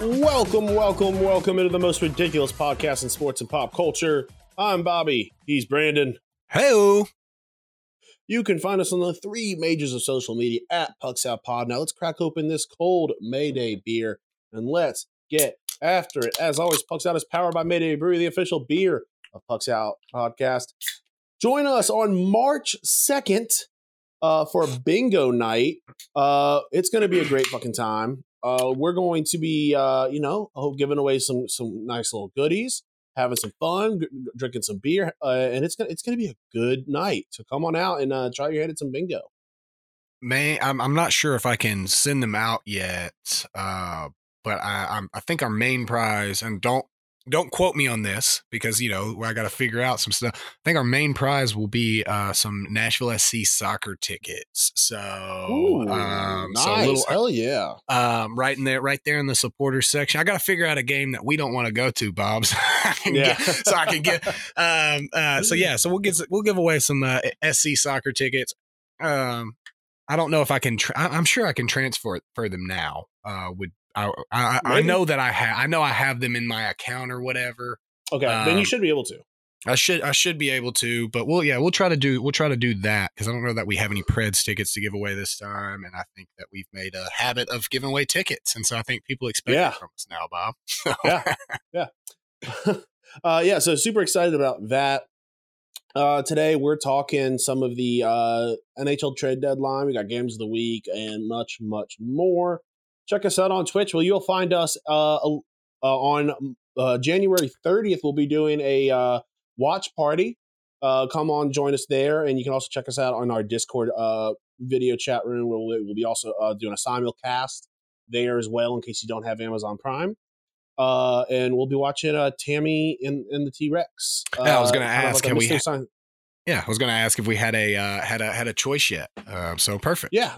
Welcome into the most ridiculous podcast in sports and pop culture. I'm Bobby. He's Brandon. Hey-o. You can find us on the three majors of social media at Pucks Out Pod. Now let's crack open this cold Mayday beer and let's get after it. As always, Pucks Out is powered by Mayday Brewery, the official beer of Pucks Out Podcast. Join us on March 2nd for bingo night. It's going to be a great fucking time. We're going to be, giving away some nice little goodies, having some fun, drinking some beer, and it's gonna be a good night. So come on out and try your hand at some bingo. Man, I'm not sure if I can send them out yet, but I think our main prize, and don't quote me on this because I got to figure out some stuff. I think our main prize will be some Nashville SC soccer tickets. So, ooh, nice. So a little, hell yeah! Right there in the supporters section. I got to figure out a game that we don't want to go to, Bob. So we'll give away some SC soccer tickets. I don't know if I can. I'm sure I can transfer it for them now. I know that I have them in my account or whatever. Okay, then you should be able to. I should be able to, but we'll try to do that because I don't know that we have any Preds tickets to give away this time, and I think that we've made a habit of giving away tickets, and so I think people expect it from us now, Bob. So super excited about that. Today we're talking some of the NHL trade deadline. We got games of the week and much, much more. Check us out on Twitch. Well, you'll find us on January 30th. We'll be doing a watch party. Come on, join us there. And you can also check us out on our Discord video chat room, where we'll be also doing a simulcast there as well in case you don't have Amazon Prime. And we'll be watching Tammy in the T-Rex. I was going to ask, I was going to ask if we had a choice yet. So perfect. Yeah.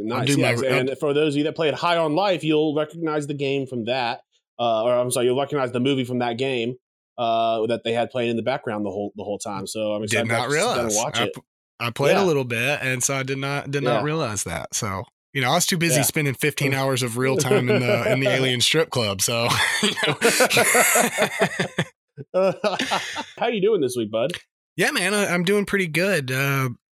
Nice. And for those of you that played High on Life, you'll recognize the game from that. You'll recognize the movie from that game that they had playing in the background the whole time. So I'm excited to watch it. I played a little bit, and so I did not realize that. So I was too busy spending 15 hours of real time in the alien strip club. So how you doing this week, bud? Yeah, man, I'm doing pretty good.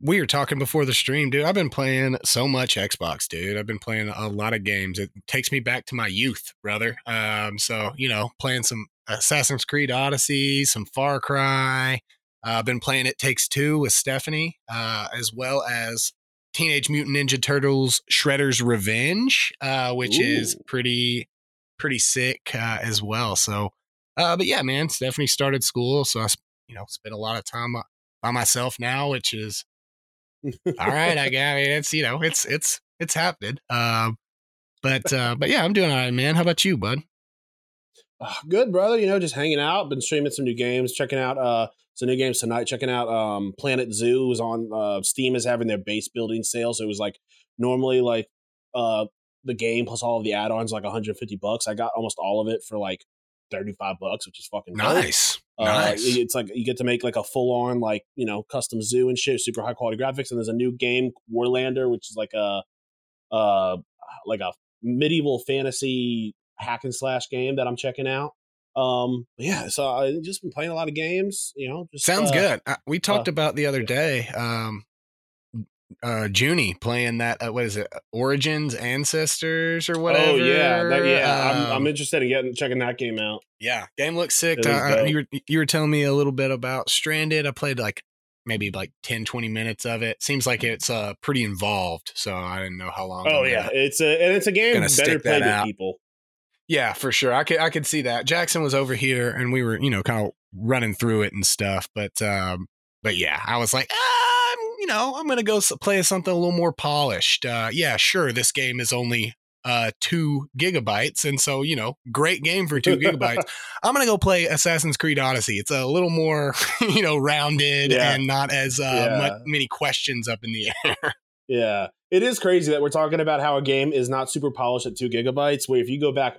We were talking before the stream, dude. I've been playing so much Xbox, dude. I've been playing a lot of games. It takes me back to my youth, brother. Playing some Assassin's Creed Odyssey, some Far Cry. I've been playing It Takes Two with Stephanie, as well as Teenage Mutant Ninja Turtles Shredder's Revenge, which is pretty sick as well. So, but yeah, man, Stephanie started school, so I spent a lot of time by myself now, which is all right, it's happened. But yeah, I'm doing all right, man. How about you, bud? Good, brother. Just hanging out. Been streaming some new games, checking out some new games tonight. Checking out Planet Zoo was on. Steam is having their base building sale, so it was like normally like the game plus all of the add-ons like $150. I got almost all of it for like $35, which is fucking nice. Nice. It's like you get to make like a full-on like custom zoo and shit, super high quality graphics. And there's a new game, Warlander, which is like a medieval fantasy hack and slash game that I'm checking out. So I just been playing a lot of games. Sounds good. We talked about the other day. Junie playing that Origins Ancestors or whatever. I'm interested in checking that game out. Game looks sick. You were telling me a little bit about Stranded. I played like maybe like 10-20 minutes of it. Seems like it's pretty involved, so I didn't know how long. It's a game better played with people. Yeah, for sure. I could see that. Jackson was over here and we were kind of running through it and stuff, but yeah, I was like I'm going to go play something a little more polished. Sure. This game is only 2 gigabytes. And so, you know, great game for 2 gigabytes. I'm going to go play Assassin's Creed Odyssey. It's a little more, you know, rounded and not as many questions up in the air. Yeah. It is crazy that we're talking about how a game is not super polished at 2 gigabytes, where if you go back,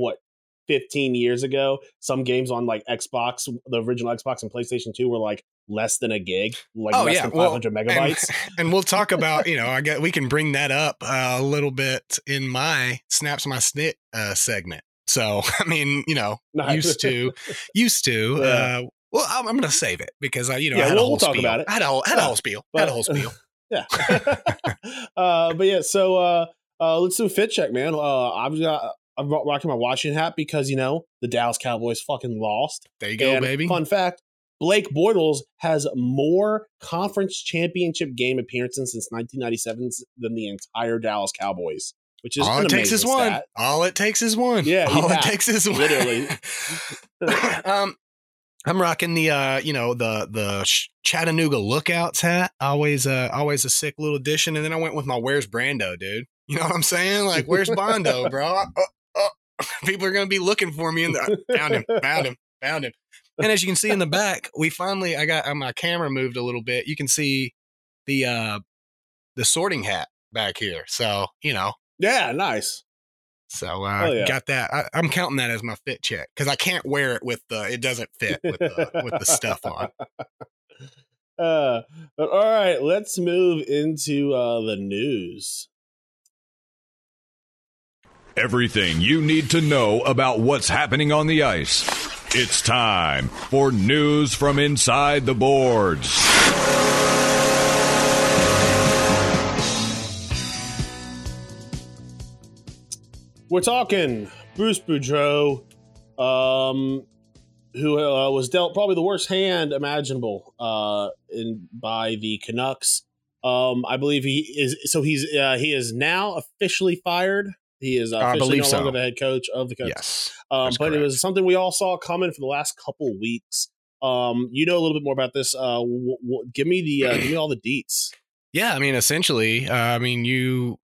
15 years ago, some games on like Xbox, the original Xbox and PlayStation 2 were like less than a gig, like than 500 megabytes. And we'll talk about, you know, I guess we can bring that up a little bit in my Snaps My Snit segment. So, I mean, you know, used to. Yeah. Well, I'm going to save it because I, you know, yeah, I had we'll talk about it. I had a whole spiel. Yeah. But yeah, so let's do a fit check, man. I'm rocking my Washington hat because, you know, the Dallas Cowboys fucking lost. There you go, and baby. Fun fact, Blake Bortles has more conference championship game appearances since 1997 than the entire Dallas Cowboys, which is an amazing stat. All it takes is one. Yeah. All it takes is one. Literally. I'm rocking the, you know, the Chattanooga Lookouts hat. Always a sick little addition. And then I went with my Where's Brando, dude. You know what I'm saying? Like, where's Bondo, bro? People are going to be looking for me. And found him. And as you can see in the back, we finally, I got my camera moved a little bit. You can see the sorting hat back here. So, you know. Yeah, nice. So got that. I'm counting that as my fit check because I can't wear it with it doesn't fit with the stuff on. But all right, let's move into the news. Everything you need to know about what's happening on the ice. It's time for news from inside the boards. We're talking Bruce Boudreau, who was dealt probably the worst hand imaginable by the Canucks. I believe he is. So he is now officially fired. He is officially no longer the head coach of the Canucks. Yes, but it was something we all saw coming for the last couple of weeks. You know a little bit more about this. Give me all the deets. Yeah, I mean, essentially, you.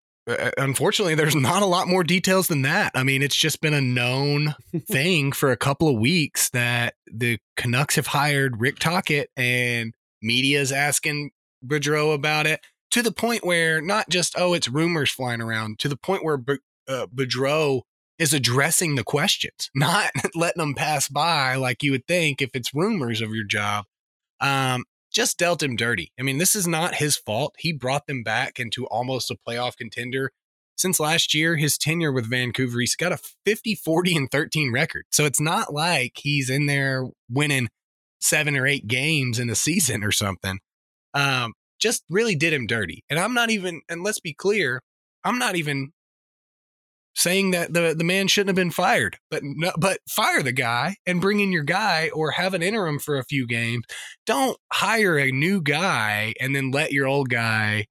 Unfortunately, there's not a lot more details than that. I mean, it's just been a known thing for a couple of weeks that the Canucks have hired Rick Tocchet, and media is asking Boudreau about it to the point where not just it's rumors flying around, to the point where Boudreau is addressing the questions, not letting them pass by like you would think if it's rumors of your job. Just dealt him dirty. I mean, this is not his fault. He brought them back into almost a playoff contender. Since last year, his tenure with Vancouver, he's got a 50-40-13 record. So it's not like he's in there winning 7 or 8 games in a season or something. Just really did him dirty. And I'm not even, and let's be clear, I'm not even saying that the man shouldn't have been fired, but fire the guy and bring in your guy or have an interim for a few games. Don't hire a new guy and then let your old guy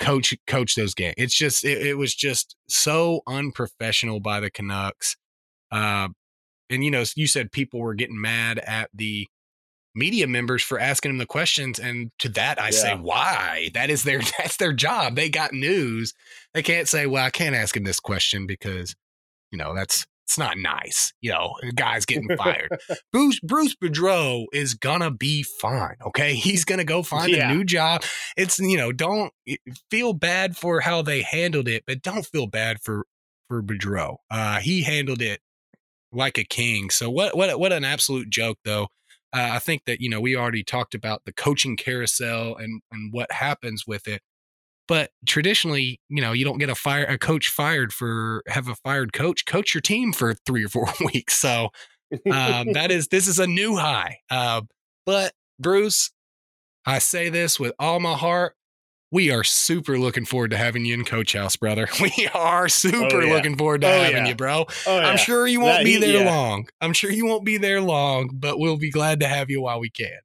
coach those games. It's just, it was just so unprofessional by the Canucks. And you know, you said people were getting mad at the media members for asking him the questions. And to that, I say, why? That's their job. They got news. They can't say, well, I can't ask him this question because, you know, it's not nice. You know, the guy's getting fired. Bruce Boudreau is gonna be fine. Okay. He's going to go find a new job. It's, you know, don't feel bad for how they handled it, but don't feel bad for Boudreau. He handled it like a king. So what an absolute joke though. I think that, you know, we already talked about the coaching carousel and what happens with it. But traditionally, you know, you don't get a coach fired have a fired coach, coach your team for 3 or 4 weeks. So this is a new high. But Bruce, I say this with all my heart. We are super looking forward to having you in Coach House, brother. We are super looking forward to having you, bro. I'm sure you won't be there long. I'm sure you won't be there long, but we'll be glad to have you while we can.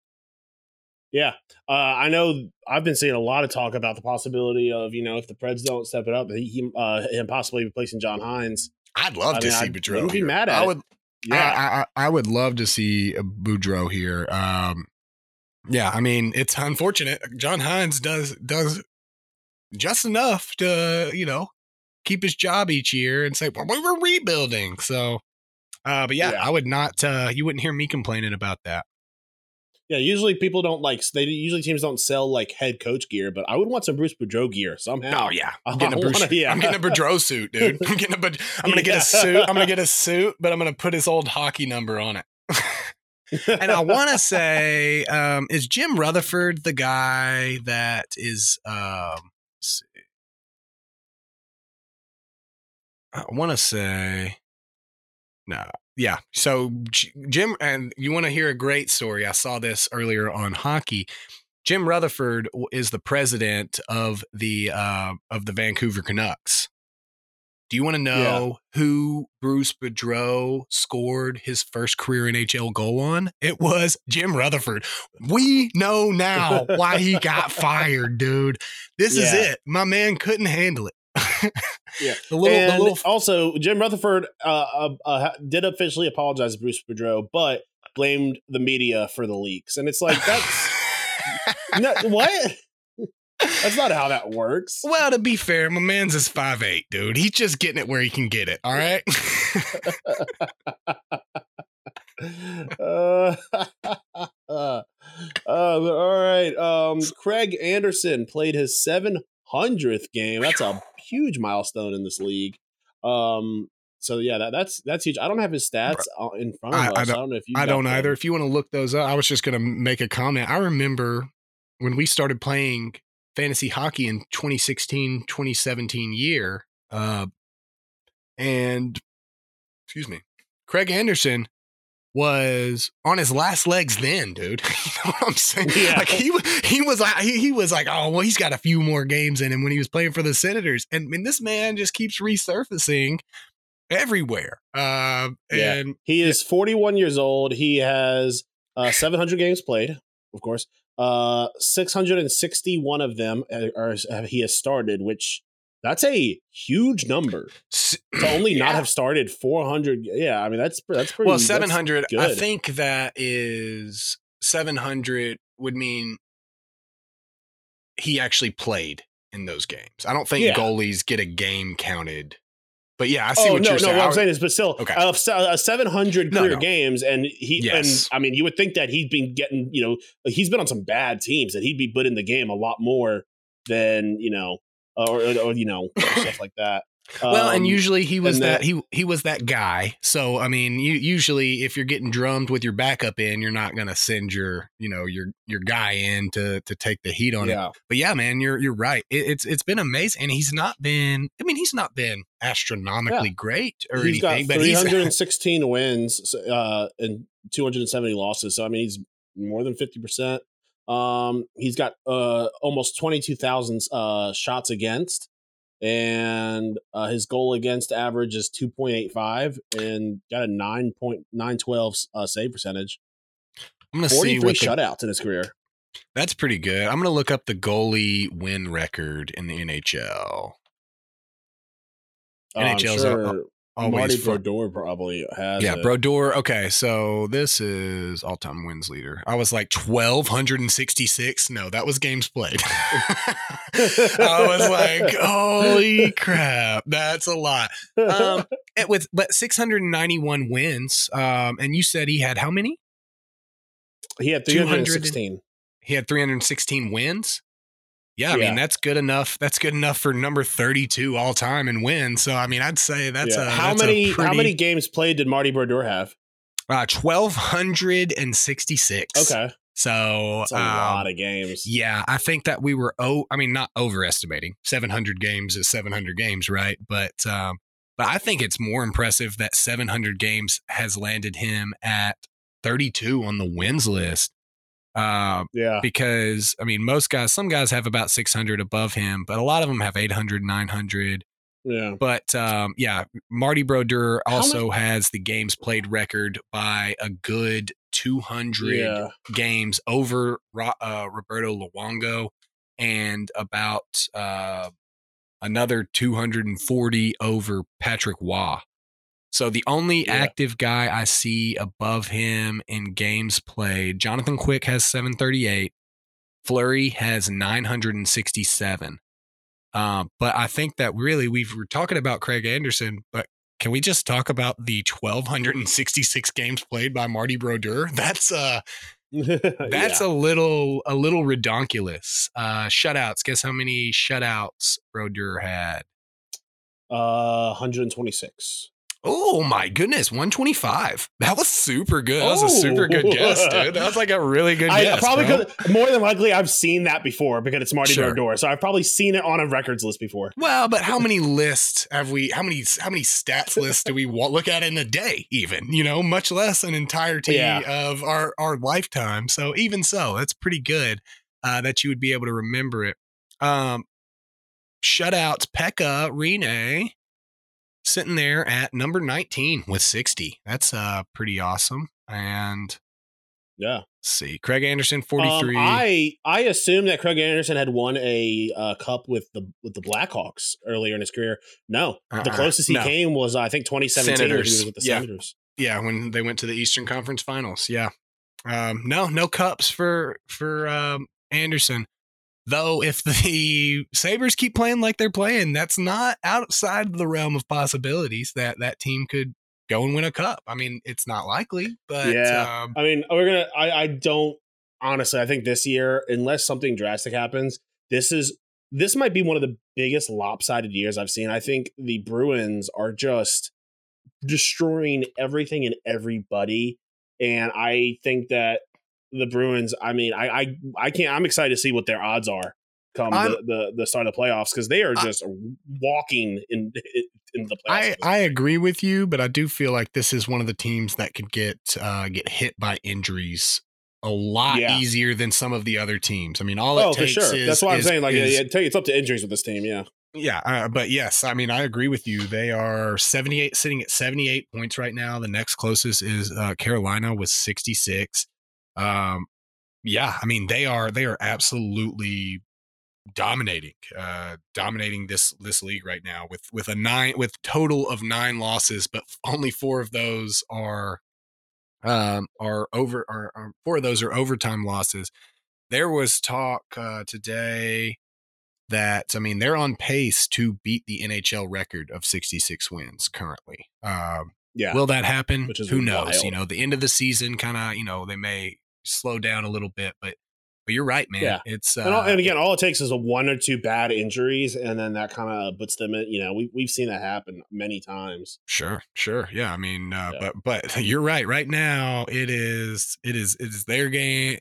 Yeah. I know I've been seeing a lot of talk about the possibility of, you know, if the Preds don't step it up, him possibly replacing John Hines. I'd love to see Boudreau. I'd be mad at it. Yeah. I would love to see Boudreau here. Yeah, I mean, it's unfortunate. John Hines does just enough to, you know, keep his job each year and say, well, we were rebuilding. So, but yeah, I would not, you wouldn't hear me complaining about that. Yeah, usually people don't teams don't sell like head coach gear, but I would want some Bruce Boudreau gear somehow. Oh yeah, I'm getting a Boudreau suit, dude. I'm gonna get a suit, but I'm gonna put his old hockey number on it. And I want to say, is Jim Rutherford the guy that is? I want to say no. Yeah. So Jim, and you want to hear a great story. I saw this earlier on hockey. Jim Rutherford is the president of the Vancouver Canucks. Do you want to know who Bruce Boudreau scored his first career NHL goal on? It was Jim Rutherford. We know now why he got fired, dude. This is it. My man couldn't handle it. Yeah. Also, Jim Rutherford did officially apologize to Bruce Boudreau, but blamed the media for the leaks. And it's like, that's what? That's not how that works. Well, to be fair, my man's is 5'8", dude. He's just getting it where he can get it. All right. All right. Craig Anderson played his 700th game. That's a huge milestone in this league. So yeah, that's huge. I don't have his stats in front of us. I don't know if you. I don't either. If you want to look those up, I was just gonna make a comment. I remember when we started playing fantasy hockey in 2016, 2017 year, and excuse me, Craig Anderson was on his last legs then, dude. You know what I'm saying? Yeah. Like he was like, oh, well, he's got a few more games in him when he was playing for the Senators. And this man just keeps resurfacing everywhere. And he is 41 years old. He has 700 games played, of course. 661 of them he has started, which that's a huge number to only not have started 400. Yeah, I mean, that's pretty. Well, 700. I think that is 700 would mean he actually played in those games. I don't think goalies get a game counted. But yeah, I see what you're saying. What I'm saying is, but still, 700 career games, and and I mean, you would think that he'd been getting, you know, he's been on some bad teams that he'd be put in the game a lot more than, you know. Or you know, stuff like that. Well, and usually he was he was that guy. So I mean, usually if you're getting drummed with your backup in, you're not gonna send your guy in to take the heat on it. But yeah, man, you're right. It's been amazing, and he's not been astronomically great or anything. But he's got 316 wins and 270 losses. So I mean, he's more than 50%. He's got almost 22,000 shots against, and his goal against average is 2.85, and got a 9.912 save percentage. I'm gonna see what shutouts in his career. That's pretty good. I'm gonna look up the goalie win record in the NHL. NHL's Marty Brodeur probably has. Yeah, Brodeur. Okay, so this is all-time wins leader. I was like 1,266. No, that was games played. I was like, holy crap, that's a lot. But 691 wins. And you said he had how many? He had 316. He had 316 wins. Yeah, I mean, that's good enough. That's good enough for number 32 all time and win. So, I mean, I'd say that's how many games played did Marty Brodeur have? 1,266. Okay. So that's a lot of games. Yeah, I think that we were, not overestimating. 700 games is 700 games, right? But I think it's more impressive that 700 games has landed him at 32 on the wins list. Because I mean, some guys have about 600 above him, but a lot of them have 800, 900. Yeah. But, Marty Brodeur also has the games played record by a good 200 games over, Roberto Luongo, and about, another 240 over Patrick Waugh. So the only active guy I see above him in games played, Jonathan Quick has 738. Fleury has 967. But I think that really we're talking about Craig Anderson, but can we just talk about the 1,266 games played by Marty Brodeur? That's a little redonkulous. Shutouts. Guess how many shutouts Brodeur had? 126. Oh my goodness, 125. That was super good. That was a super good guess, dude. That was like a really good guess. I probably could, more than likely, I've seen that before because it's Marty Brodeur. So I've probably seen it on a records list before. Well, but how many lists have we? How many stats lists do we look at in a day? Even, you know, much less an entirety of our lifetime. So even so, that's pretty good that you would be able to remember it. Shutouts, Pekka Rinne. Sitting there at number 19 with 60. That's pretty awesome. And let's see, Craig Anderson 43. I assume that Craig Anderson had won a cup with the Blackhawks earlier in his career. No, the closest he came was I think 2017. Senators. He was with the Senators. Yeah, when they went to the Eastern Conference Finals. Yeah, no cups for Anderson. Though if the Sabres keep playing like they're playing, that's not outside the realm of possibilities that team could go and win a cup. I mean, it's not likely, but yeah. I mean, we're gonna. I don't honestly. I think this year, unless something drastic happens, this might be one of the biggest lopsided years I've seen. I think the Bruins are just destroying everything and everybody, and I think that. The Bruins, I mean, I can't. I'm excited to see what their odds are come the start of the playoffs because they are just walking in the playoffs. I agree with you, but I do feel like this is one of the teams that could get hit by injuries a lot easier than some of the other teams. I mean, it takes for sure. is that's why I'm saying like it's up to injuries with this team. Yeah. Yeah, but yes, I mean, I agree with you. They are sitting at 78 points right now. The next closest is Carolina with 66. I mean, they are absolutely dominating this league right now with total of 9 losses, but only 4 of those are overtime losses. There was talk today that, I mean, they're on pace to beat the NHL record of 66 wins currently. Will that happen? Who knows? Wild. You know, the end of the season kind of, you know, they may slow down a little bit, but you're right, man. Yeah. It's all it takes is a 1 or 2 bad injuries, and then that kind of puts them in. You know, we've seen that happen many times. Sure, yeah. I mean, but you're right. Right now, it is their game,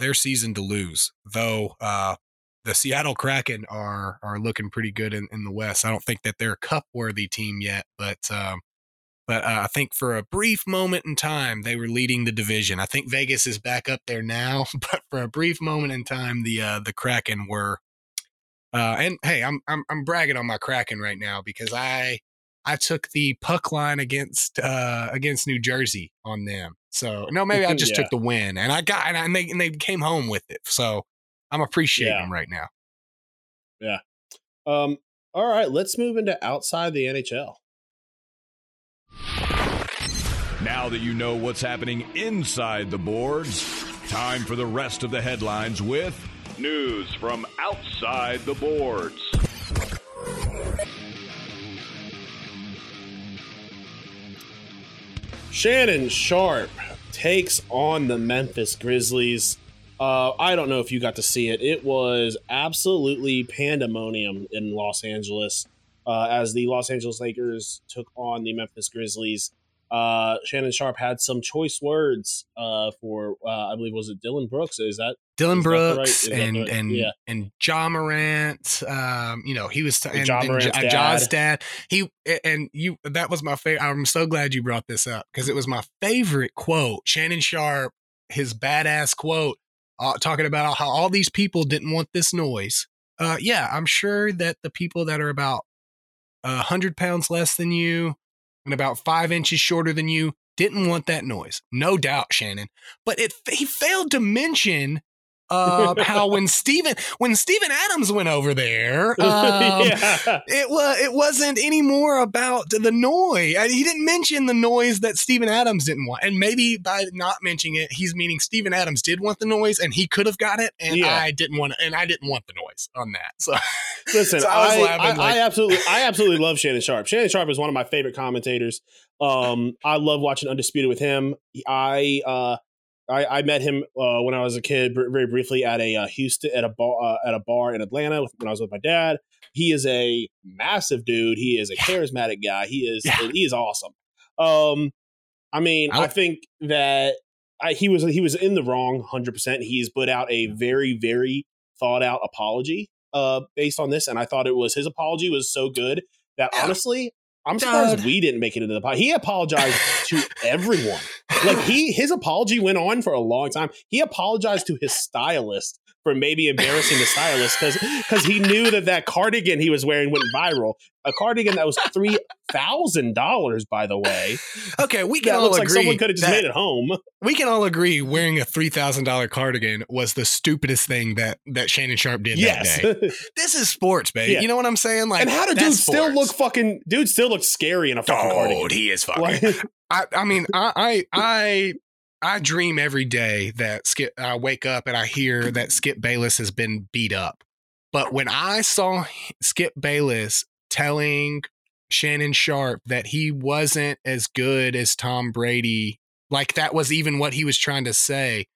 their season to lose. Though the Seattle Kraken are looking pretty good in the West. I don't think that they're a cup worthy team yet, But I think for a brief moment in time, they were leading the division. I think Vegas is back up there now, but for a brief moment in time, the Kraken were. And hey, I'm bragging on my Kraken right now because I took the puck line against New Jersey on them. So no, maybe I just took the win, and they came home with it. So I'm appreciating them right now. Yeah. All right, let's move into outside the NHL. Now that you know what's happening inside the boards, time for the rest of the headlines with news from outside the boards. Shannon Sharpe takes on the Memphis Grizzlies. I don't know if you got to see it. It was absolutely pandemonium in Los Angeles as the Los Angeles Lakers took on the Memphis Grizzlies. Shannon Sharpe had some choice words for I believe, was it Dylan Brooks? Is that Dylan Brooks and Ja Morant? You know, he was Ja's dad. That was my favorite. I'm so glad you brought this up because it was my favorite quote. Shannon Sharpe, his badass quote, talking about how all these people didn't want this noise. I'm sure that the people that are about 100 pounds less than you and about 5 inches shorter than you didn't want that noise. No doubt, Shannon. But he failed to mention how when Steven Adams went over there, yeah. it wasn't any more about the noise. He didn't mention the noise that Steven Adams didn't want, and maybe by not mentioning it, he's meaning Steven Adams did want the noise, and he could have got it, and yeah. I didn't want the noise on that. So listen, so I absolutely love Shannon Sharpe. Shannon Sharpe is one of my favorite commentators. I love watching Undisputed with him. I met him when I was a kid, very briefly at a Houston at a bar in Atlanta when I was with my dad. He is a massive dude. He is a charismatic guy. He is awesome. I think that he was in the wrong 100%. He's put out a very, very thought out apology based on this, and I thought his apology was so good that honestly, I'm surprised we didn't make it into the pod. He apologized to everyone. Like his apology went on for a long time. He apologized to his stylist for maybe embarrassing the stylist because he knew that cardigan he was wearing went viral. A cardigan that was $3,000, by the way. Okay, we can all agree like someone could have just made it home. We can all agree wearing a $3,000 cardigan was the stupidest thing that Shannon Sharpe did that day. This is sports, babe. Yeah. You know what I'm saying? Like, and how do dudes still look fucking? Dude still looks scary in a fucking cardigan. Dude, he is fucking. Like, I dream every day that I wake up and I hear that Skip Bayless has been beat up. But when I saw Skip Bayless telling Shannon Sharpe that he wasn't as good as Tom Brady, like that was even what he was trying to say.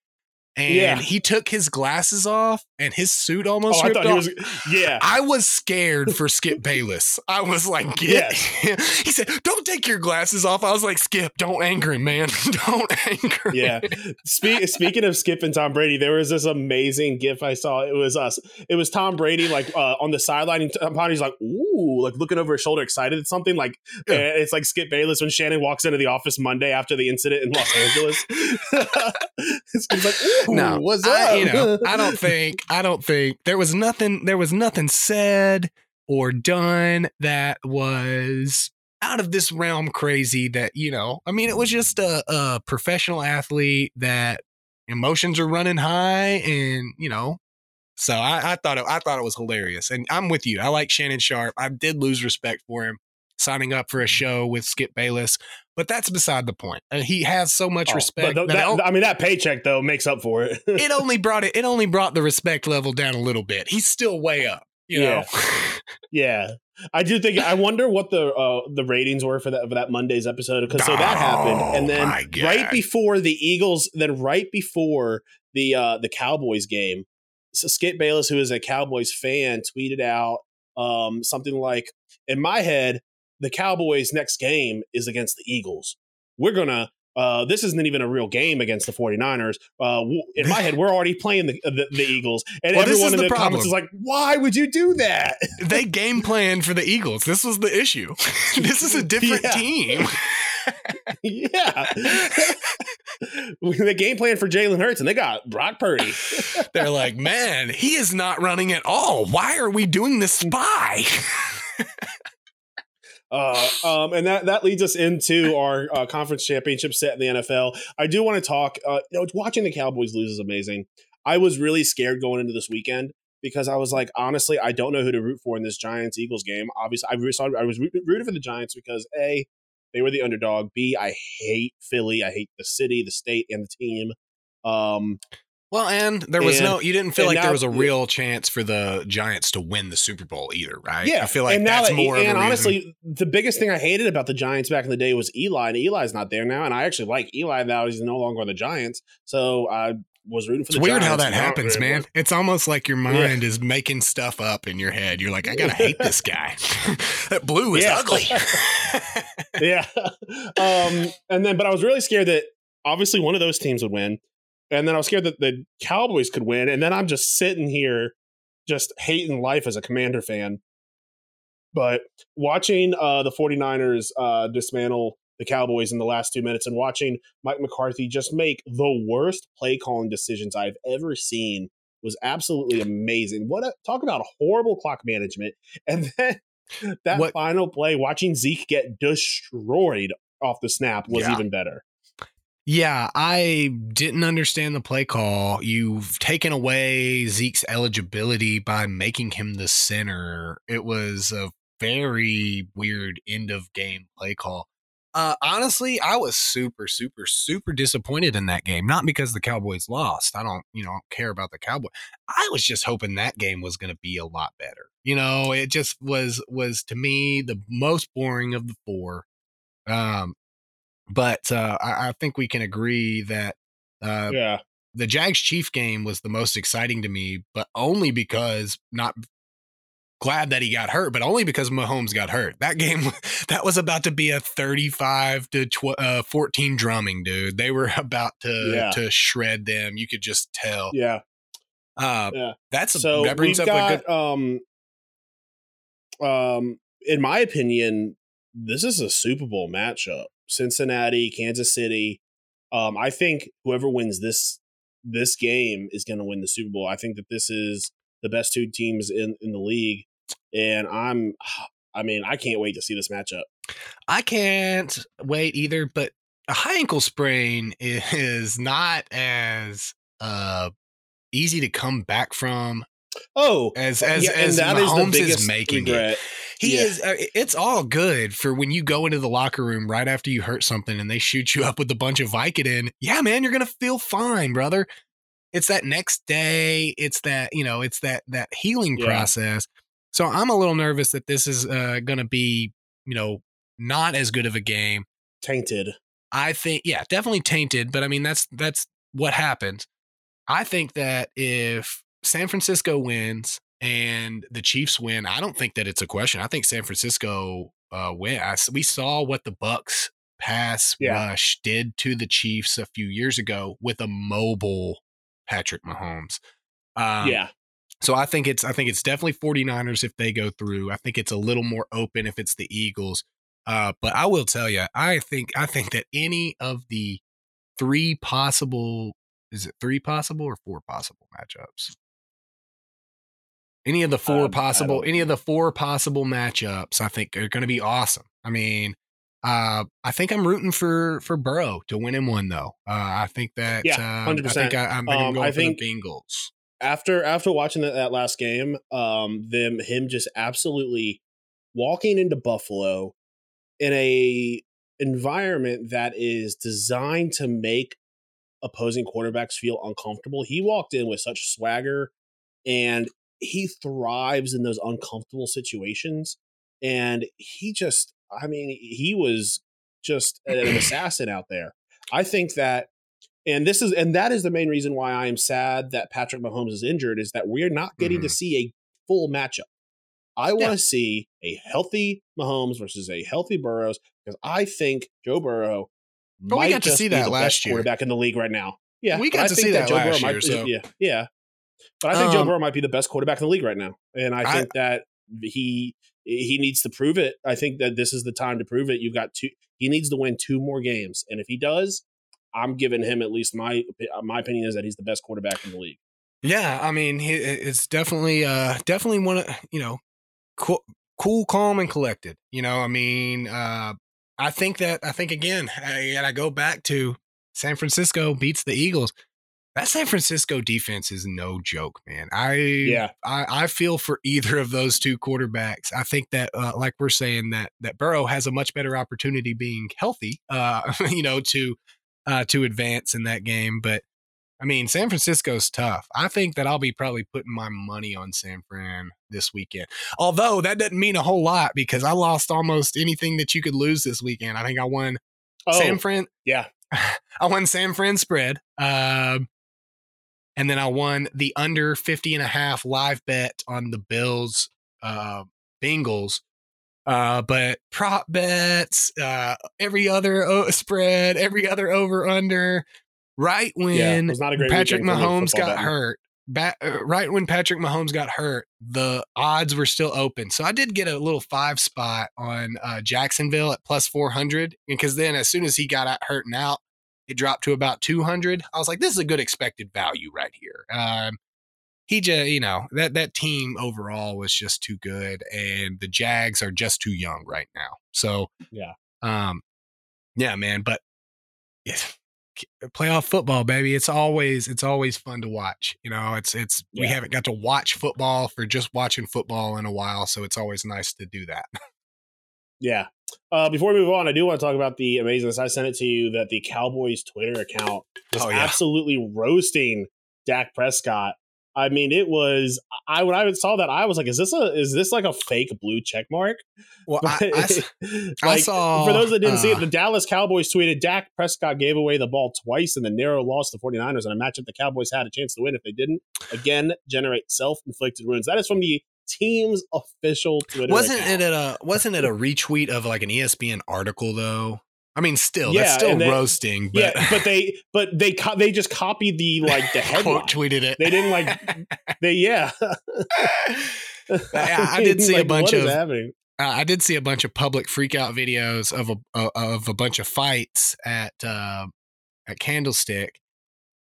And he took his glasses off and his suit almost ripped off. I was scared for Skip Bayless. I was like, him. He said, don't take your glasses off. I was like, Skip, don't anger him, man. Don't anger him. Speaking of Skip and Tom Brady, there was this amazing GIF I saw. It was us. It was Tom Brady, like on the sideline. And Tom Brady's like, ooh, like looking over his shoulder, excited at something. Like it's like Skip Bayless when Shannon walks into the office Monday after the incident in Los Angeles. He's like, ooh. No, what's up? I don't think there was nothing said or done that was out of this realm crazy that, you know, I mean, it was just a professional athlete that emotions are running high and, you know, so I thought it was hilarious. And I'm with you. I like Shannon Sharpe. I did lose respect for him signing up for a show with Skip Bayless, but that's beside the point. He has so much respect. But that paycheck though makes up for it. It only brought the respect level down a little bit. He's still way up, you know. Yeah, I do think. I wonder what the ratings were for that Monday's episode because that happened, and then right before the Cowboys game, so Skip Bayless, who is a Cowboys fan, tweeted out something like, "In my head, the Cowboys' next game is against the Eagles. We're going to this isn't even a real game against the 49ers. In my head, we're already playing the Eagles." And everyone in the comments is like, why would you do that? They game planned for the Eagles. This was the issue. This is a different team. Yeah. The game plan for Jalen Hurts, and they got Brock Purdy. They're like, man, he is not running at all. Why are we doing this spy? And that leads us into our conference championship set in the NFL. I do want to talk, watching the Cowboys lose is amazing. I was really scared going into this weekend because I was like, honestly, I don't know who to root for in this Giants Eagles game. Obviously I was rooting for the Giants because A, they were the underdog. B, I hate Philly. I hate the city, the state, and the team. Well, and you didn't feel like there was a real chance for the Giants to win the Super Bowl either, right? Yeah. I feel like that's more of a reason. And honestly, the biggest thing I hated about the Giants back in the day was Eli, and Eli's not there now. And I actually like Eli now. He's no longer on the Giants. So I was rooting for the Giants. It's weird how that happens, man. It's almost like your mind is making stuff up in your head. You're like, I gotta hate this guy. That blue is ugly. Yeah. But I was really scared that obviously one of those teams would win. And then I was scared that the Cowboys could win. And then I'm just sitting here just hating life as a Commander fan. But watching the 49ers dismantle the Cowboys in the last 2 minutes and watching Mike McCarthy just make the worst play calling decisions I've ever seen was absolutely amazing. Talk about horrible clock management. And then final play, watching Zeke get destroyed off the snap was even better. Yeah, I didn't understand the play call. You've taken away Zeke's eligibility by making him the center. It was a very weird end of game play call. Honestly, I was super disappointed in that game. Not because the Cowboys lost. I don't care about the Cowboys. I was just hoping that game was going to be a lot better. You know, it just was to me the most boring of the four. But I think we can agree that the Jags-Chief game was the most exciting to me, but only because not glad that he got hurt, but only because Mahomes got hurt. That game, that was about to be a 35-14 drumming, dude. They were about to shred them. You could just tell. Yeah. That brings up a good... in my opinion, this is a Super Bowl matchup. Cincinnati, Kansas City. I think whoever wins this game is going to win the Super Bowl. I think that this is the best two teams in the league, and I can't wait to see this matchup. I can't wait either. But a high ankle sprain is not as easy to come back from. Oh, as Mahomes is making regret. It. He is. It's all good for when you go into the locker room right after you hurt something and they shoot you up with a bunch of Vicodin. Yeah, man, you're going to feel fine, brother. It's that next day. It's that, it's that healing process. So I'm a little nervous that this is going to be, not as good of a game. Tainted. I think. Yeah, definitely tainted. But I mean, that's what happens. I think that if San Francisco wins and the Chiefs win, I don't think that it's a question. I think San Francisco win. We saw what the Bucks pass rush did to the Chiefs a few years ago with a mobile Patrick Mahomes. So I think it's definitely 49ers if they go through. I think it's a little more open if it's the Eagles. But I will tell you, I think that any of the any of the four possible matchups, I think are going to be awesome. I mean, I think I'm rooting for Burrow to win him one though. I think that 100%. I think I'm going for the Bengals. After watching that last game, him just absolutely walking into Buffalo in a environment that is designed to make opposing quarterbacks feel uncomfortable. He walked in with such swagger, and he thrives in those uncomfortable situations. And he was just an assassin out there. I think that, and that is the main reason why I am sad that Patrick Mahomes is injured, is that we're not getting to see a full matchup. I want to see a healthy Mahomes versus a healthy Burrows, because I think Joe Burrow might we got to see that last year. Quarterback in the league right now. Yeah, we got to see that last year. Yeah. But I think Joe Burrow might be the best quarterback in the league right now. And I think that he needs to prove it. I think that this is the time to prove it. He needs to win two more games. And if he does, I'm giving him at least my opinion is that he's the best quarterback in the league. Yeah. I mean, it's definitely one of, cool, calm and collected, I mean, I think again, and I go back to San Francisco beats the Eagles. That San Francisco defense is no joke, man. I feel for either of those two quarterbacks. I think that, like we're saying, that Burrow has a much better opportunity being healthy, to advance in that game. But I mean, San Francisco's tough. I think that I'll be probably putting my money on San Fran this weekend. Although that doesn't mean a whole lot because I lost almost anything that you could lose this weekend. I think I won San Fran. Yeah, I won San Fran spread. And then I won the under 50.5 live bet on the Bills, Bengals. But prop bets, every other spread, every other over under. Right when Patrick Mahomes got hurt, the odds were still open. So I did get a little 5 spot on Jacksonville at +400. And because then as soon as he got hurt and out, it dropped to about 200. I was like, this is a good expected value right here. He just, that team overall was just too good. And the Jags are just too young right now. So, yeah, man, but playoff football, baby. It's always fun to watch. You know, we haven't got to watch football for just watching football in a while. So it's always nice to do that. Yeah. Before we move on, I do want to talk about the amazingness. I sent it to you that the Cowboys Twitter account was absolutely roasting Dak Prescott. I mean, it was. When I saw that, I was like, "Is this like a fake blue check mark?" Well, I saw. For those that didn't see it, the Dallas Cowboys tweeted: Dak Prescott gave away the ball twice in the narrow loss to the 49ers in a matchup the Cowboys had a chance to win if they didn't again generate self-inflicted wounds. That is from the team's official Twitter. Wasn't it a retweet of like an ESPN article though? I mean, that's still roasting. But. Yeah, but they just copied the headline. Tweeted it. They didn't I did see a bunch of public freakout videos of a bunch of fights at Candlestick,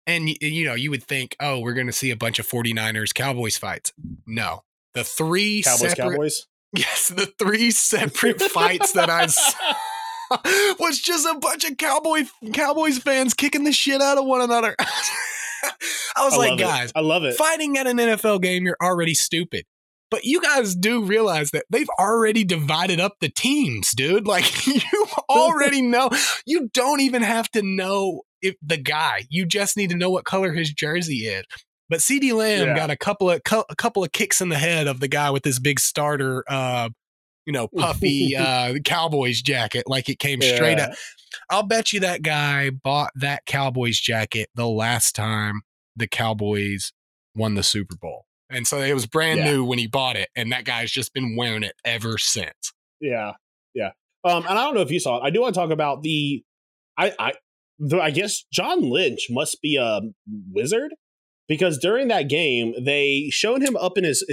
and you know you would think, oh, we're going to see a bunch of 49ers Cowboys fights. No, the three separate fights that I saw was just a bunch of Cowboys fans kicking the shit out of one another. I love it. Fighting at an NFL game, you're already stupid. But you guys do realize that they've already divided up the teams, dude. Like, you already know. You don't even have to know if the guy. You just need to know what color his jersey is. But CeeDee Lamb got a couple of kicks in the head of the guy with this big starter puffy Cowboys jacket, like it came straight up. I'll bet you that guy bought that Cowboys jacket the last time the Cowboys won the Super Bowl. And so it was brand new when he bought it, and that guy's just been wearing it ever since. Yeah, yeah. And I don't know if you saw it. I do want to talk about I guess John Lynch must be a wizard. Because during that game, they showed him up in his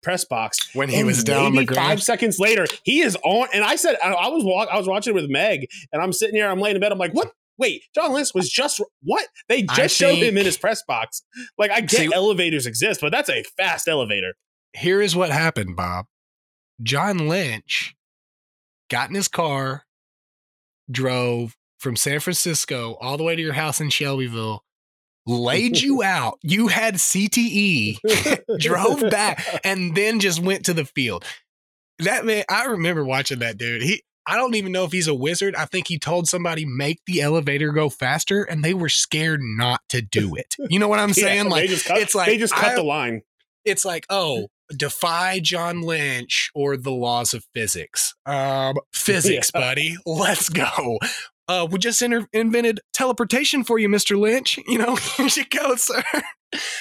press box when he was down the ground. 5 seconds later, he is on. And I said, I was watching with Meg, and I'm sitting here, I'm laying in bed, I'm like, what? Wait, John Lynch was just what? They just showed him in his press box. Like, I get elevators exist, but that's a fast elevator. Here is what happened, Bob. John Lynch got in his car, drove from San Francisco all the way to your house in Shelbyville. Laid you out. You had CTE, drove back, and then just went to the field. That man, I remember watching that dude. I don't even know if he's a wizard. I think he told somebody make the elevator go faster, and they were scared not to do it. You know what I'm saying? Like they just cut the line. It's like, oh, defy John Lynch or the laws of physics. Buddy, let's go. We just invented teleportation for you, Mr. Lynch. You know, here you go, sir.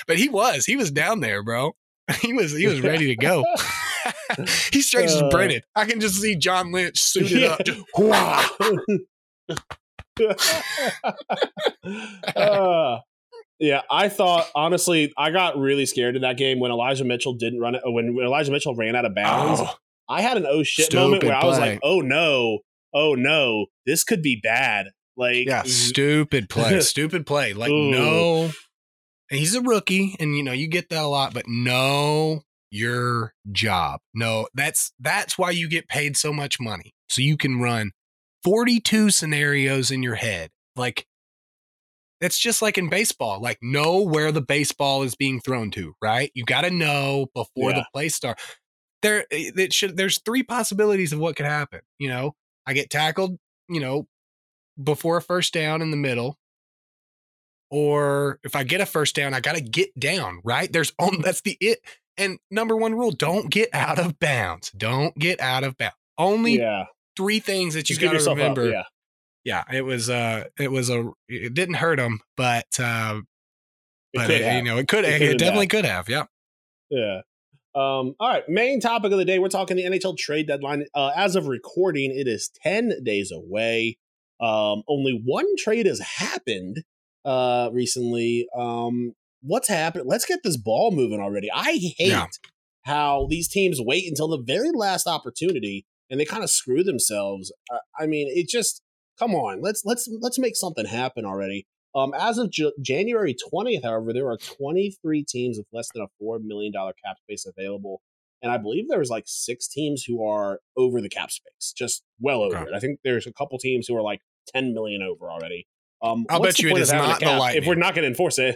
But he was down there, bro. He was ready to go. He straight just printed. I can just see John Lynch suited up. Yeah, I thought, honestly, I got really scared in that game when Elijah Mitchell ran out of bounds. Oh, I had an oh shit moment where I was like, oh no, this could be bad. Like, yeah, stupid play. Like, ooh. No, and he's a rookie, and you know you get that a lot. But know your job. No, that's why you get paid so much money, so you can run 42 scenarios in your head. Like, that's just like in baseball. Like, know where the baseball is being thrown to. Right, you got to know before the play starts. There's three possibilities of what could happen. You know. I get tackled, you know, before a first down in the middle, or if I get a first down, I got to get down, right? That's the it. And number one rule, don't get out of bounds. Only three things that you got to remember. Up, yeah, it didn't hurt him, but it definitely could have. Yeah. Yeah. All right. Main topic of the day. We're talking the NHL trade deadline. As of recording, it is 10 days away. Only one trade has happened recently. What's happened? Let's get this ball moving already. I hate how these teams wait until the very last opportunity and they kind of screw themselves. I mean, it just come on. Let's make something happen already. As of January 20th, however, there are 23 teams with less than a $4 million cap space available. And I believe there was like six teams who are over the cap space, just well over it. I think there's a couple teams who are like $10 million over already. I'll bet you it is not the Lightning. If we're not going to enforce it.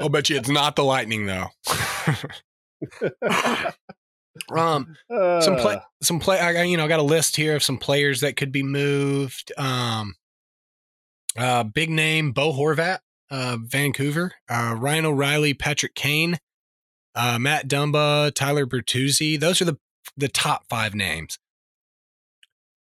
I'll bet you it's not the Lightning, though. Some play. I got a list here of some players that could be moved. Big name Bo Horvat, Vancouver. Ryan O'Reilly, Patrick Kane, Matt Dumba, Tyler Bertuzzi. Those are the top five names.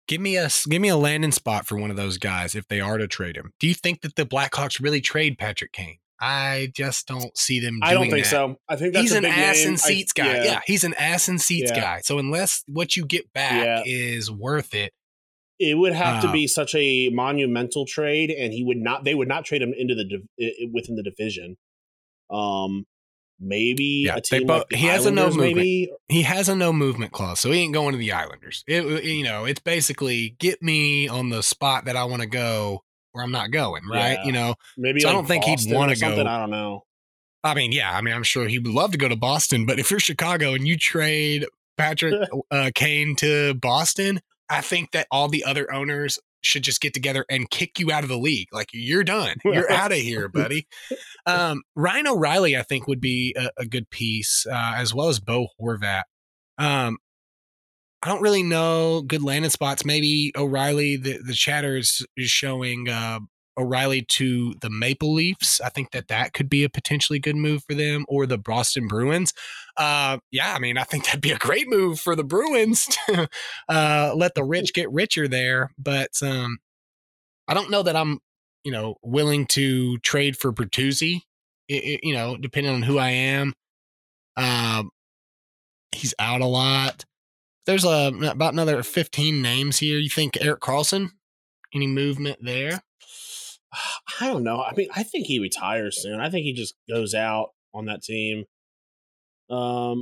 Give me a landing spot for one of those guys if they are to trade him. Do you think that the Blackhawks really trade Patrick Kane? I just don't see them doing that. I don't think so. I think that's a big name. He's an ass and seats guy. Yeah, he's an ass and seats guy. So unless what you get back is worth it. It would have to be such a monumental trade, and they would not trade him into within the division. Maybe a team like the Islanders, maybe. He has a no movement clause, so he ain't going to the Islanders. It's basically get me on the spot that I want to go. Where I'm not going, right? Yeah. Maybe so like I don't think Boston he'd want to go. I don't know. I'm sure he would love to go to Boston, but if you're Chicago and you trade Patrick Kane to Boston, I think that all the other owners should just get together and kick you out of the league. Like, you're done. You're out of here, buddy. Ryan O'Reilly, I think, would be a good piece, as well as Bo Horvat. I don't really know good landing spots. Maybe O'Reilly, the chatter is showing O'Reilly to the Maple Leafs. I think that could be a potentially good move for them, or the Boston Bruins. I think that'd be a great move for the Bruins to let the rich get richer there. But I don't know that I'm, willing to trade for Bertuzzi, depending on who I am. He's out a lot. There's about another 15 names here. You think Erik Karlsson? Any movement there? I don't know. I think he retires soon. I think he just goes out on that team. I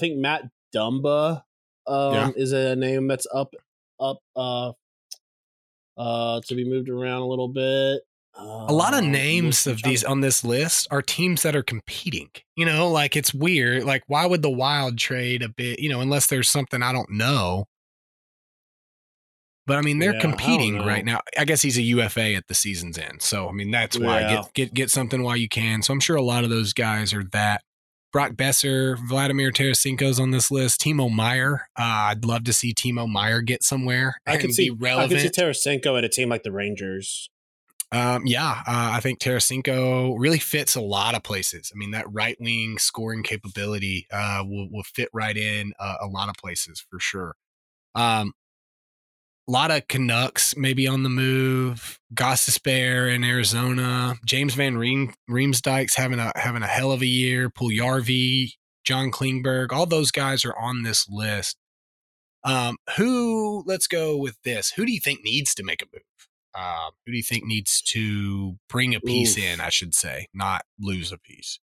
think Matt Dumba is a name that's up to be moved around a little bit. A lot of names of these on this list are teams that are competing, it's weird. Like, why would the Wild trade a bit, unless there's something I don't know, but they're competing right now. I guess he's a UFA at the season's end. So, that's why get something while you can. So I'm sure a lot of those guys are that. Brock Besser, Vladimir Tarasenko's on this list. Timo Meier. I'd love to see Timo Meier get somewhere. I can see Tarasenko at a team like the Rangers. I think Tarasenko really fits a lot of places. That right wing scoring capability will fit right in a lot of places for sure. A lot of Canucks maybe on the move. Gostisbehere in Arizona. James Van Riemsdyk's having a hell of a year. Puljujarvi, John Klingberg, all those guys are on this list. Let's go with this. Who do you think needs to make a move? Who do you think needs to bring a piece in, I should say, not lose a piece?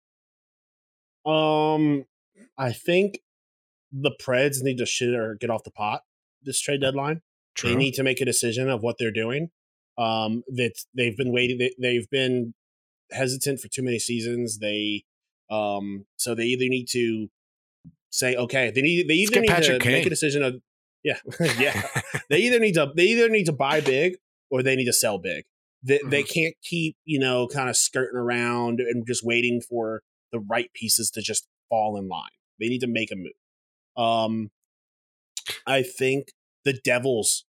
I think the Preds need to shit or get off the pot this trade deadline. True. They need to make a decision of what they're doing. That they've been waiting. They've been hesitant for too many seasons. So they either need to say, okay, they either need to make a decision of, they either need to buy big, or they need to sell big. They can't keep, kind of skirting around and just waiting for the right pieces to just fall in line. They need to make a move. I think the Devils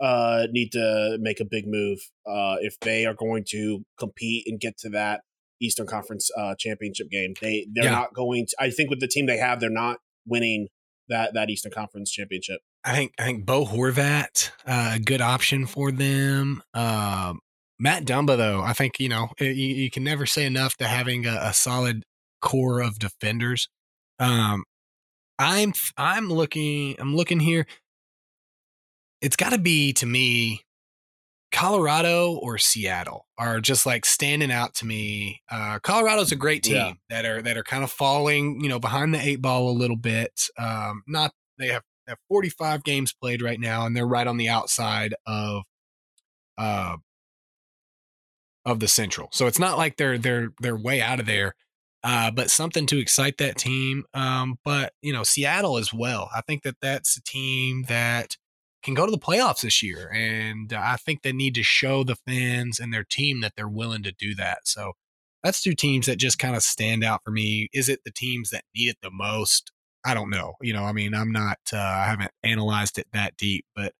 need to make a big move if they are going to compete and get to that Eastern Conference championship game. They're not going to. I think with the team they have, they're not winning that Eastern Conference championship. I think Bo Horvat, a good option for them. Matt Dumba, though, I think, you can never say enough to having a solid core of defenders. I'm looking here. It's got to be, to me, Colorado or Seattle are just like standing out to me. Colorado's a great team that are kind of falling, behind the eight ball a little bit. They have 45 games played right now, and they're right on the outside of the Central. So it's not like they're way out of there, but something to excite that team. But Seattle as well. I think that's a team that can go to the playoffs this year. And I think they need to show the fans and their team that they're willing to do that. So that's two teams that just kind of stand out for me. Is it the teams that need it the most? I don't know. You know, I mean, I'm not, I haven't analyzed it that deep, but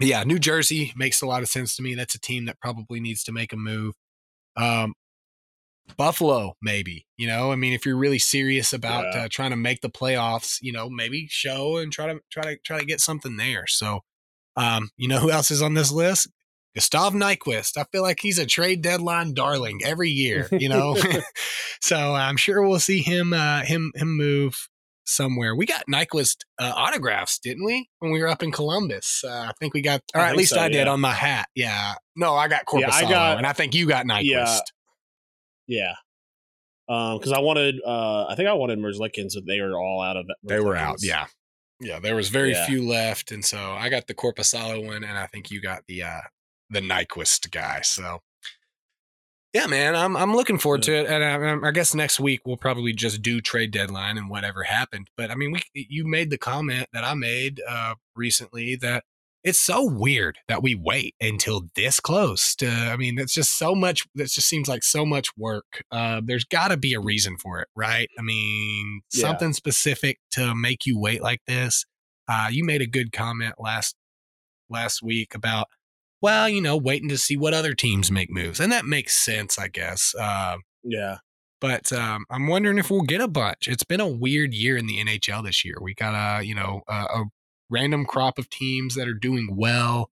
yeah, New Jersey makes a lot of sense to me. That's a team that probably needs to make a move. Buffalo, maybe, you know, I mean, if you're really serious about trying to make the playoffs, you know, maybe show and try to get something there. So, you know, who else is on this list? Gustav Nyquist. I feel like he's a trade deadline darling every year, you know, so I'm sure we'll see him move somewhere. We got Nyquist autographs, didn't we? When we were up in Columbus, I think we got, or at least so, I did on my hat. Yeah, no, I got Corpusalo, and I think you got Nyquist. Yeah. Because I wanted, I think I wanted Merzlikins, but they were all out of it. They were out. Yeah. Yeah. There was very few left. And so I got the Corpusalo one, and I think you got the Nyquist guy. So yeah, man, I'm looking forward to it. And I guess next week we'll probably just do trade deadline and whatever happened. But I mean, you made the comment that I made recently that it's so weird that we wait until this close to, I mean, that's just so much. That just seems like so much work. There's gotta be a reason for it. Right. I mean, something specific to make you wait like this. You made a good comment last week about, well, you know, waiting to see what other teams make moves. And that makes sense, I guess. But I'm wondering if we'll get a bunch. It's been a weird year in the NHL this year. We got a random crop of teams that are doing well.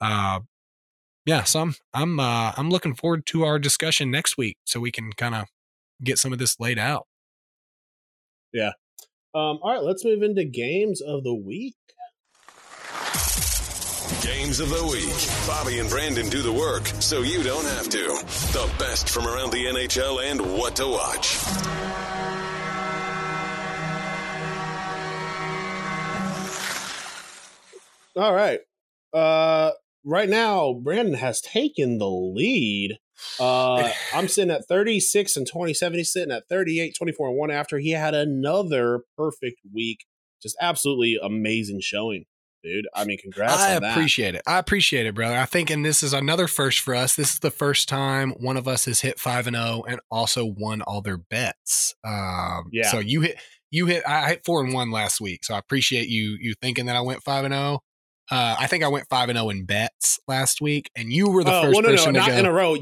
So I'm looking forward to our discussion next week so we can kind of get some of this laid out. Yeah. All right, let's move into games of the week. Games of the week. Bobby and Brandon do the work, so you don't have to. The best from around the NHL and what to watch. All right. Right now, Brandon has taken the lead. I'm sitting at 36-27. He's sitting at 38-24-1 after he had another perfect week. Just absolutely amazing showing. Dude, I mean, congrats on that. I appreciate it, brother. I think, and this is another first for us. This is the first time one of us has hit 5-0 and also won all their bets. So I hit 4-1 last week. So I appreciate you thinking that I went 5-0. I think I went 5-0 in bets last week, and you were the first person to go. In a row.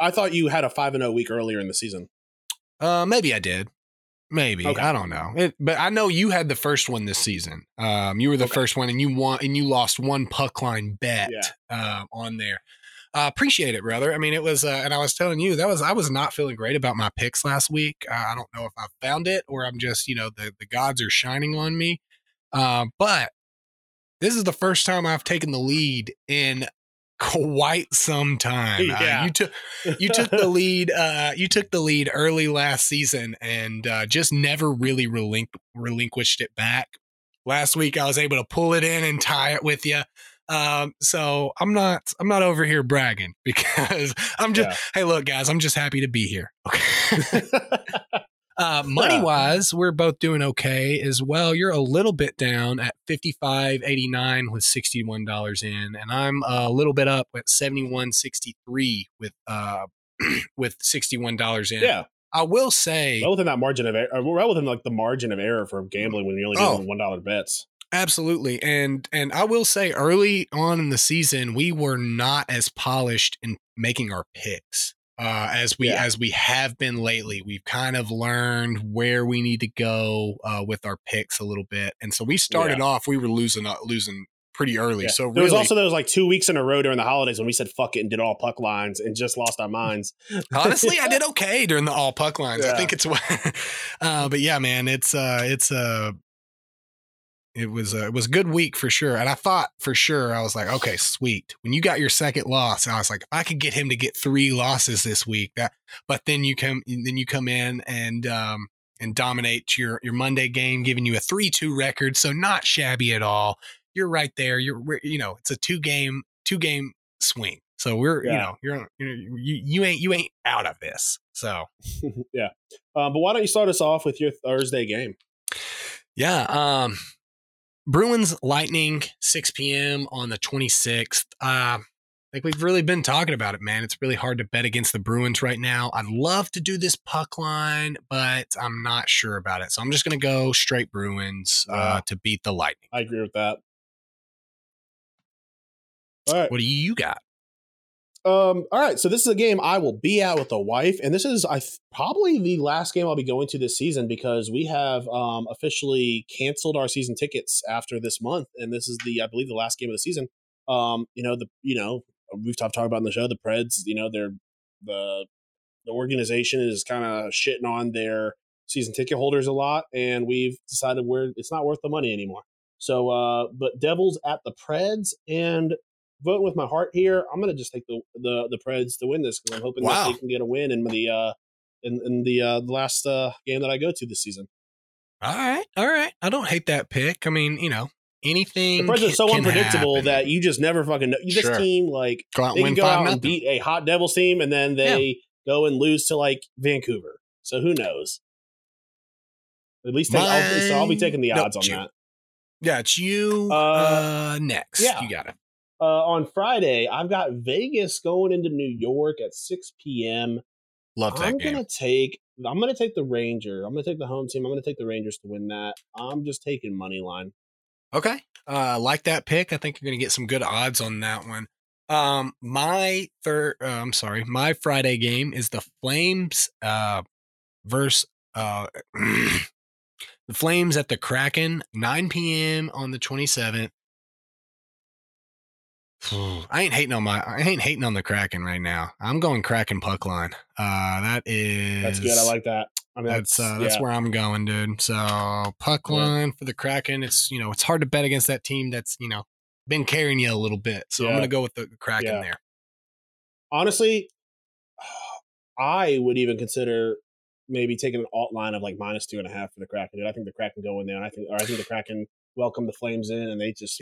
I thought you had a 5-0 week earlier in the season. Maybe I did. Maybe. Okay. I don't know. But I know you had the first one this season. You were the first one, and you lost one puck line bet on there. Appreciate it, brother. I mean, it was, and I was telling you, I was not feeling great about my picks last week. I don't know if I found it or I'm just, the gods are shining on me. But this is the first time I've taken the lead in quite some time. You took the lead. You took the lead early last season and just never really relinquished it back. Last week, I was able to pull it in and tie it with you. So I'm not over here bragging because I'm just. Hey, look, guys, I'm just happy to be here. Okay. Money wise, we're both doing okay as well. You're a little bit down at $55.89 with $61 in, and I'm a little bit up at $71.63 with $61 in. Yeah, I will say, well within that margin of error, well within like the margin of error for gambling when you're only doing $1 bets. Absolutely, and I will say, early on in the season, we were not as polished in making our picks. As we have been lately. We've kind of learned where we need to go with our picks a little bit, and so we started off. We were losing pretty early. Yeah. So there was also those like 2 weeks in a row during the holidays when we said fuck it and did all puck lines and just lost our minds. Honestly, I did okay during the all puck lines. Yeah. I think it's but yeah, man, it was a good week for sure. And I thought for sure, I was like, okay, sweet. When you got your second loss, I was like, if I could get him to get 3 losses this week, but then you come in and dominate your Monday game, giving you a 3-2 record. So not shabby at all. You're right there. It's a two game swing. So we're, you ain't out of this. So yeah. But why don't you start us off with your Thursday game? Yeah. Bruins Lightning, 6 p.m. on the 26th. Like we've really been talking about it, man. It's really hard to bet against the Bruins right now. I'd love to do this puck line, but I'm not sure about it. So I'm just going to go straight Bruins to beat the Lightning. I agree with that. All right. What do you got? All right. So this is a game I will be at with the wife. And this is probably the last game I'll be going to this season because we have officially canceled our season tickets after this month. And this is I believe, the last game of the season. We've talked about in the show, the Preds, they're the organization is kind of shitting on their season ticket holders a lot, and we've decided it's not worth the money anymore. So, but Devils at the Preds, and voting with my heart here, I'm gonna just take the Preds to win this because I'm hoping that they can get a win in the last game that I go to this season. All right, I don't hate that pick. I mean, anything. The Preds are so unpredictable that you just never fucking know. This team, like, they can go out and beat a hot Devils team, and then they go and lose to like Vancouver. So who knows? At least I'll be taking the odds on that. Yeah, it's you next. Yeah. You got it. On Friday, I've got Vegas going into New York at 6 p.m. Love that game. I'm gonna take the Rangers. I'm gonna take the home team. I'm gonna take the Rangers to win that. I'm just taking money line. Okay. Like that pick. I think you're going to get some good odds on that one. My Friday game is the Flames versus the Flames at the Kraken, 9 p.m. on the 27th. I ain't hating on the Kraken right now. I'm going Kraken puck line. That's good. I like that. I mean, that's where I'm going, dude. So puck line for the Kraken. It's it's hard to bet against that team that's been carrying you a little bit. So I'm gonna go with the Kraken there. Honestly, I would even consider maybe taking an alt line of like -2.5 for the Kraken. Dude, I think the Kraken go in there. I think the Kraken welcome the Flames in, and they just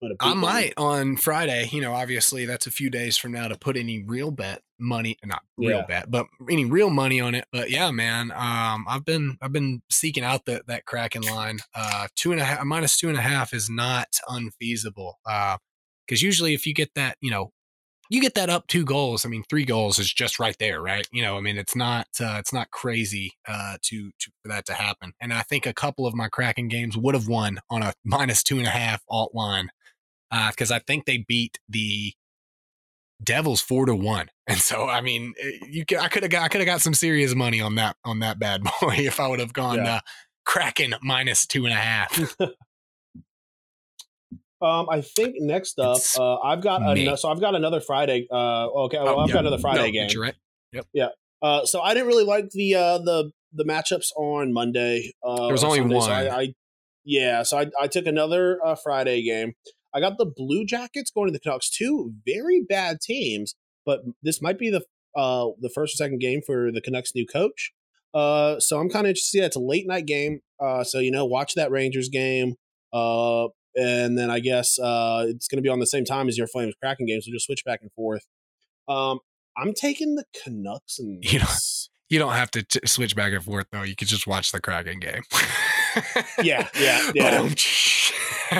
put a. I might on Friday. Obviously that's a few days from now to put any real bet money, but any real money on it. But yeah, man, I've been seeking out that Kraken line. -2.5 is not unfeasible. Because usually if you get that, you get that up 2 goals. I mean, 3 goals is just right there, right? It's not crazy for that to happen. And I think a couple of my Kraken games would have won on a -2.5 alt line because I think they beat the Devils 4-1. And so, I mean, I could have got some serious money on that bad boy if I would have gone Kraken -2.5. I think next up, I've got another Friday game. You're right. Yep. Yeah. So I didn't really like the matchups on Monday. There was only Sunday, one. So I took another Friday game. I got the Blue Jackets going to the Canucks, 2 very bad teams, but this might be the first or second game for the Canucks' new coach. So I'm kind of interested. It's a late night game. So watch that Rangers game. And then I guess it's going to be on the same time as your Flames Kraken game, so just switch back and forth. I'm taking the Canucks. And you don't have to switch back and forth, though. You could just watch the Kraken game. yeah.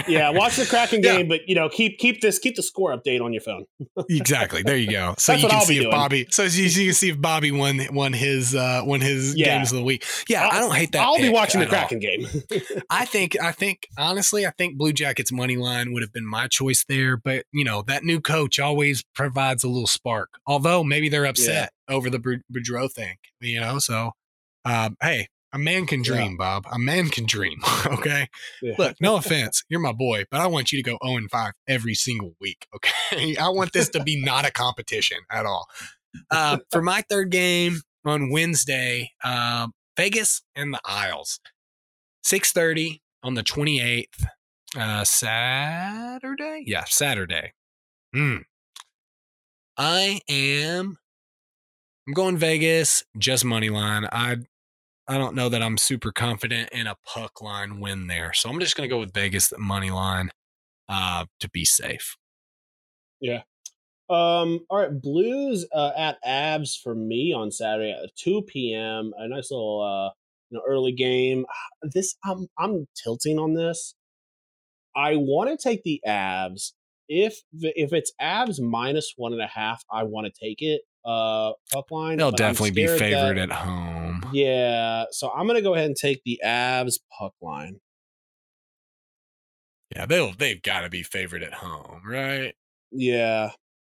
Yeah, watch the Kraken game, but keep the score update on your phone. Exactly. There you go. So you can see if Bobby won his games of the week. Yeah, I don't hate that. I'll be watching the Kraken game. I think Blue Jackets money line would have been my choice there, but that new coach always provides a little spark. Although maybe they're upset over the Boudreau thing, So, hey. A man can dream, Bob. A man can dream. Okay. Yeah. Look, no offense. You're my boy, but I want you to go 0-5 every single week. Okay. I want this to be not a competition at all. For my third game on Wednesday, Vegas and the Isles, 6:30 on the 28th, Saturday. Yeah. Saturday. I'm going Vegas, just money line. I don't know that I'm super confident in a puck line win there. So I'm just going to go with Vegas, the money line, to be safe. Yeah. All right. Blues at Avs for me on Saturday at 2 p.m. A nice little early game. I'm tilting on this. I want to take the Avs. If it's Avs minus 1.5, I want to take it. Puck line. They'll definitely be favored at home. Yeah, so I'm gonna go ahead and take the Avs puck line. Yeah, they've got to be favored at home, right? Yeah,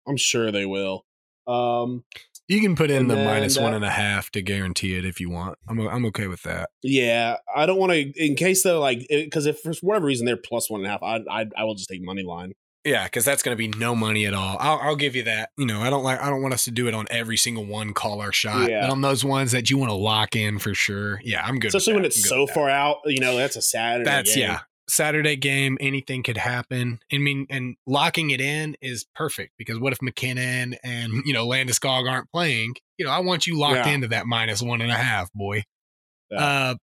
I'm sure they will. You can put in the minus 1.5 to guarantee it if you want. I'm okay with that. Yeah, I don't want to in case they're like because if for whatever reason they're plus 1.5, I will just take money line. Yeah, because that's going to be no money at all. I'll give you that. You know, I don't want us to do it on every single one. Call our shot, yeah. But on those ones that you want to lock in for sure. Yeah, I'm good. Especially when it's so far out. You know, that's a Saturday. That's game. Yeah. Saturday game, anything could happen. I mean, and locking it in is perfect because what if McKinnon and, you know, Landeskog aren't playing? You know, I want you locked into that minus 1.5, boy. Yeah.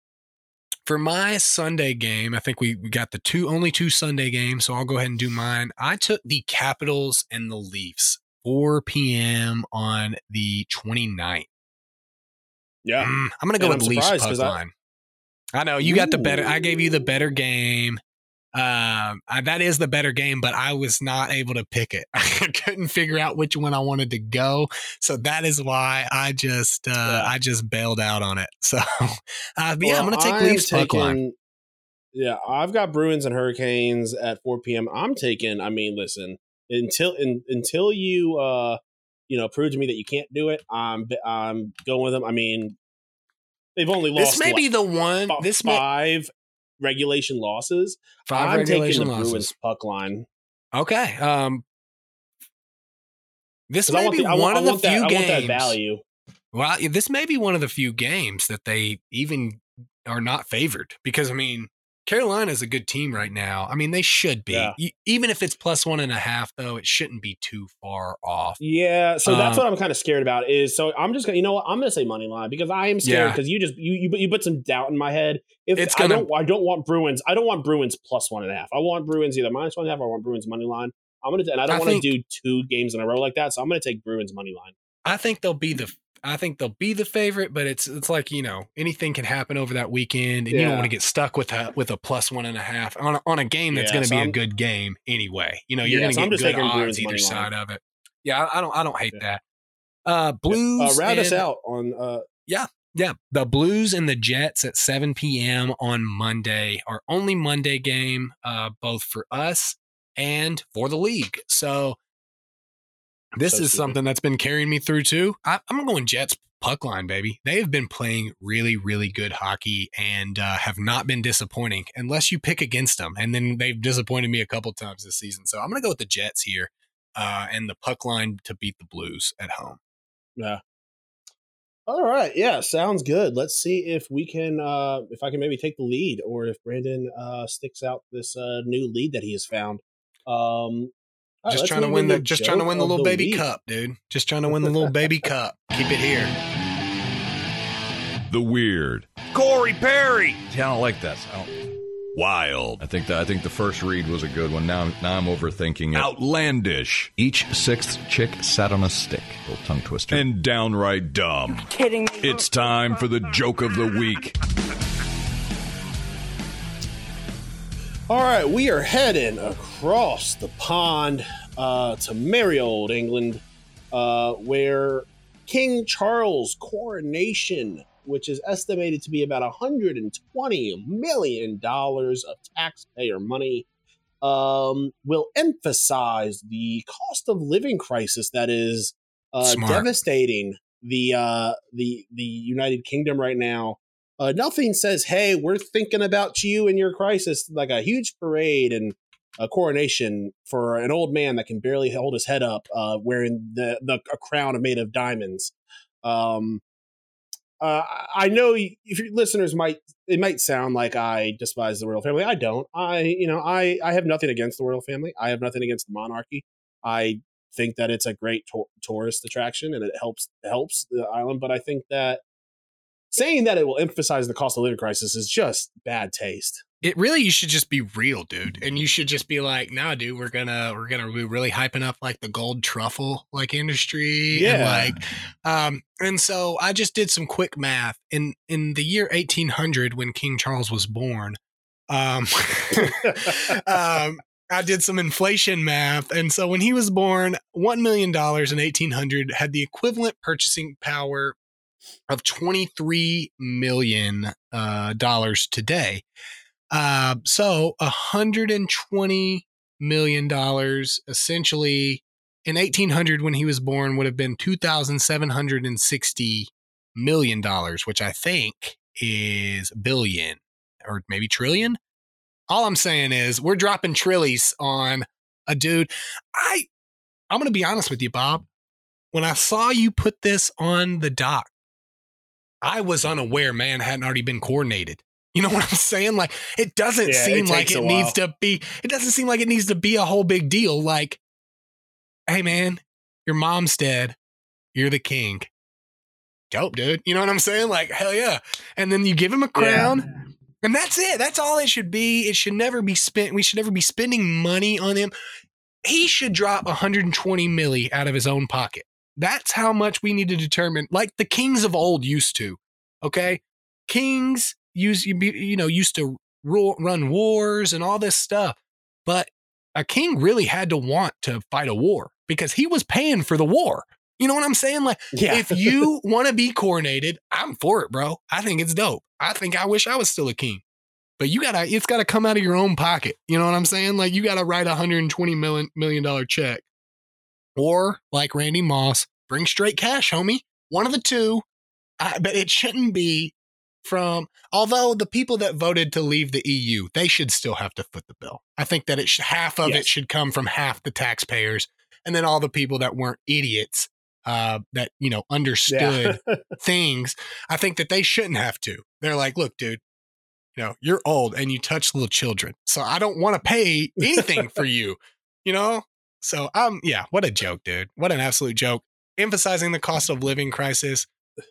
For my Sunday game, I think we got the only two Sunday games, so I'll go ahead and do mine. I took the Capitals and the Leafs, 4 p.m. on the 29th. Yeah. I'm going to go with Leafs puck line. I know you got the better. I gave you the better game. That is the better game, but I was not able to pick it. I couldn't figure out which one I wanted to go. So that is why I just bailed out on it. So, I'm going to take Leafs puck line. Yeah. I've got Bruins and Hurricanes at 4 p.m. I'm taking, I mean, listen, until you, you know, prove to me that you can't do it. I'm going with them. I mean, they've only lost. This may be the one. This five regulation losses. I'm taking the Bruins puck line. Okay. This may be one of the few games. I want that value. Well, this may be one of the few games that they even are not favored because I mean Carolina is a good team right now. I mean they should be. Yeah. Even if it's plus 1.5, though, it shouldn't be too far off. Yeah, so that's what I'm kind of scared about. I'm just gonna, you know what, I'm gonna say money line because I am scared because you put some doubt in my head. I don't want Bruins plus 1.5. I want Bruins either minus 1.5. Or I want Bruins money line. I don't want to do two games in a row like that. So I'm gonna take Bruins money line. I think they'll be the favorite, but it's like, you know, anything can happen over that weekend, and you don't want to get stuck with a plus 1.5 on a game that's going to be a good game anyway. You know, you're going to get good odds either side of it. Yeah, I don't hate that. Blues round us out on. The Blues and the Jets at 7 p.m. on Monday, our only Monday game, both for us and for the league. So. This is something that's been carrying me through too. I'm going Jets puck line, baby. They have been playing really, really good hockey and have not been disappointing unless you pick against them. And then they've disappointed me a couple times this season. So I'm going to go with the Jets here and the puck line to beat the Blues at home. Yeah. All right. Yeah. Sounds good. Let's see if we can, if I can maybe take the lead or if Brandon sticks out this new lead that he has found. Just trying to win the little baby cup, dude. Just trying to win the little baby cup. Keep it here. The weird. Corey Perry. See, I don't like that sound. Wild. I think the first read was a good one. Now I'm overthinking it. Outlandish. Each sixth chick sat on a stick. Little tongue twister. And downright dumb. You're kidding me. It's time for the joke of the week. All right, we are heading across the pond to merry old England, where King Charles' coronation, which is estimated to be about $120 million of taxpayer money, will emphasize the cost of living crisis that is devastating the United Kingdom right now. Nothing says, hey, we're thinking about you and your crisis, like a huge parade and a coronation for an old man that can barely hold his head up wearing a crown made of diamonds. I know if your listeners might sound like I despise the royal family. I don't. I have nothing against the royal family. I have nothing against the monarchy. I think that it's a great tourist attraction and it helps the island. But I think that saying that it will emphasize the cost of living crisis is just bad taste. It really, you should just be real, dude. And you should just be like, nah, dude, we're gonna be really hyping up like the gold truffle, like industry. Yeah. And like, and so I just did some quick math in the year 1800 when King Charles was born. I did some inflation math. And so when he was born, $1 million in 1800 had the equivalent purchasing power of $23 million today. So $120 million essentially in 1800 when he was born would have been $2,760 million, which I think is billion or maybe trillion. All I'm saying is we're dropping trillies on a dude. I'm going to be honest with you, Bob. When I saw you put this on the doc, I was unaware man hadn't already been coordinated. You know what I'm saying? Like, it doesn't seem like it needs to be. It doesn't seem like it needs to be a whole big deal. Like, hey, man, your mom's dead. You're the king. Dope, dude. You know what I'm saying? Like, hell yeah. And then you give him a crown. Yeah. And that's it. That's all it should be. It should never be spent. We should never be spending money on him. He should drop 120 milli out of his own pocket. That's how much we need to determine, like the kings of old used to. Okay, kings used to rule, run wars and all this stuff. But a king really had to want to fight a war because he was paying for the war. You know what I'm saying? Like, if you want to be coronated, I'm for it, bro. I think it's dope. I think I wish I was still a king, but it's got to come out of your own pocket. You know what I'm saying? Like, you got to write $120 million check, or like Randy Moss, bring straight cash, homie. One of the two, but it shouldn't be from, although the people that voted to leave the EU, they should still have to foot the bill. I think that half of it should come from half the taxpayers. And then all the people that weren't idiots that, you know, understood things. I think that they shouldn't have to. They're like, look, dude, you know, you're old and you touch little children. So I don't want to pay anything for you, you know? So, what a joke, dude. What an absolute joke. Emphasizing the cost of living crisis. I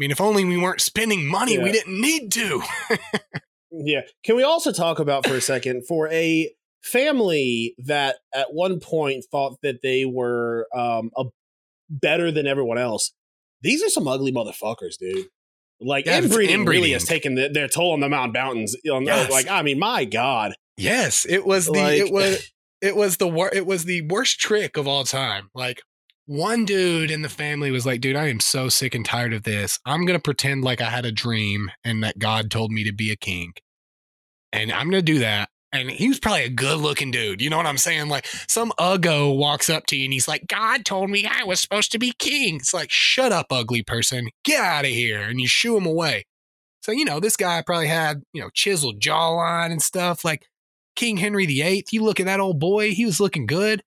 mean, if only we weren't spending money, we didn't need to. Yeah. Can we also talk about for a second for a family that at one point thought that they were, better than everyone else. These are some ugly motherfuckers, dude. Like, inbreeding really has taken their toll on the Mount Mountains. Like, I mean, my God. Yes, it was the worst trick of all time. Like, one dude in the family was like, dude, I am so sick and tired of this. I'm going to pretend like I had a dream and that God told me to be a king. And I'm going to do that. And he was probably a good looking dude. You know what I'm saying? Like, some uggo walks up to you and he's like, God told me I was supposed to be king. It's like, shut up, ugly person. Get out of here. And you shoo him away. So, you know, this guy probably had, you know, chiseled jawline and stuff. Like King Henry VIII, you look at that old boy, he was looking good.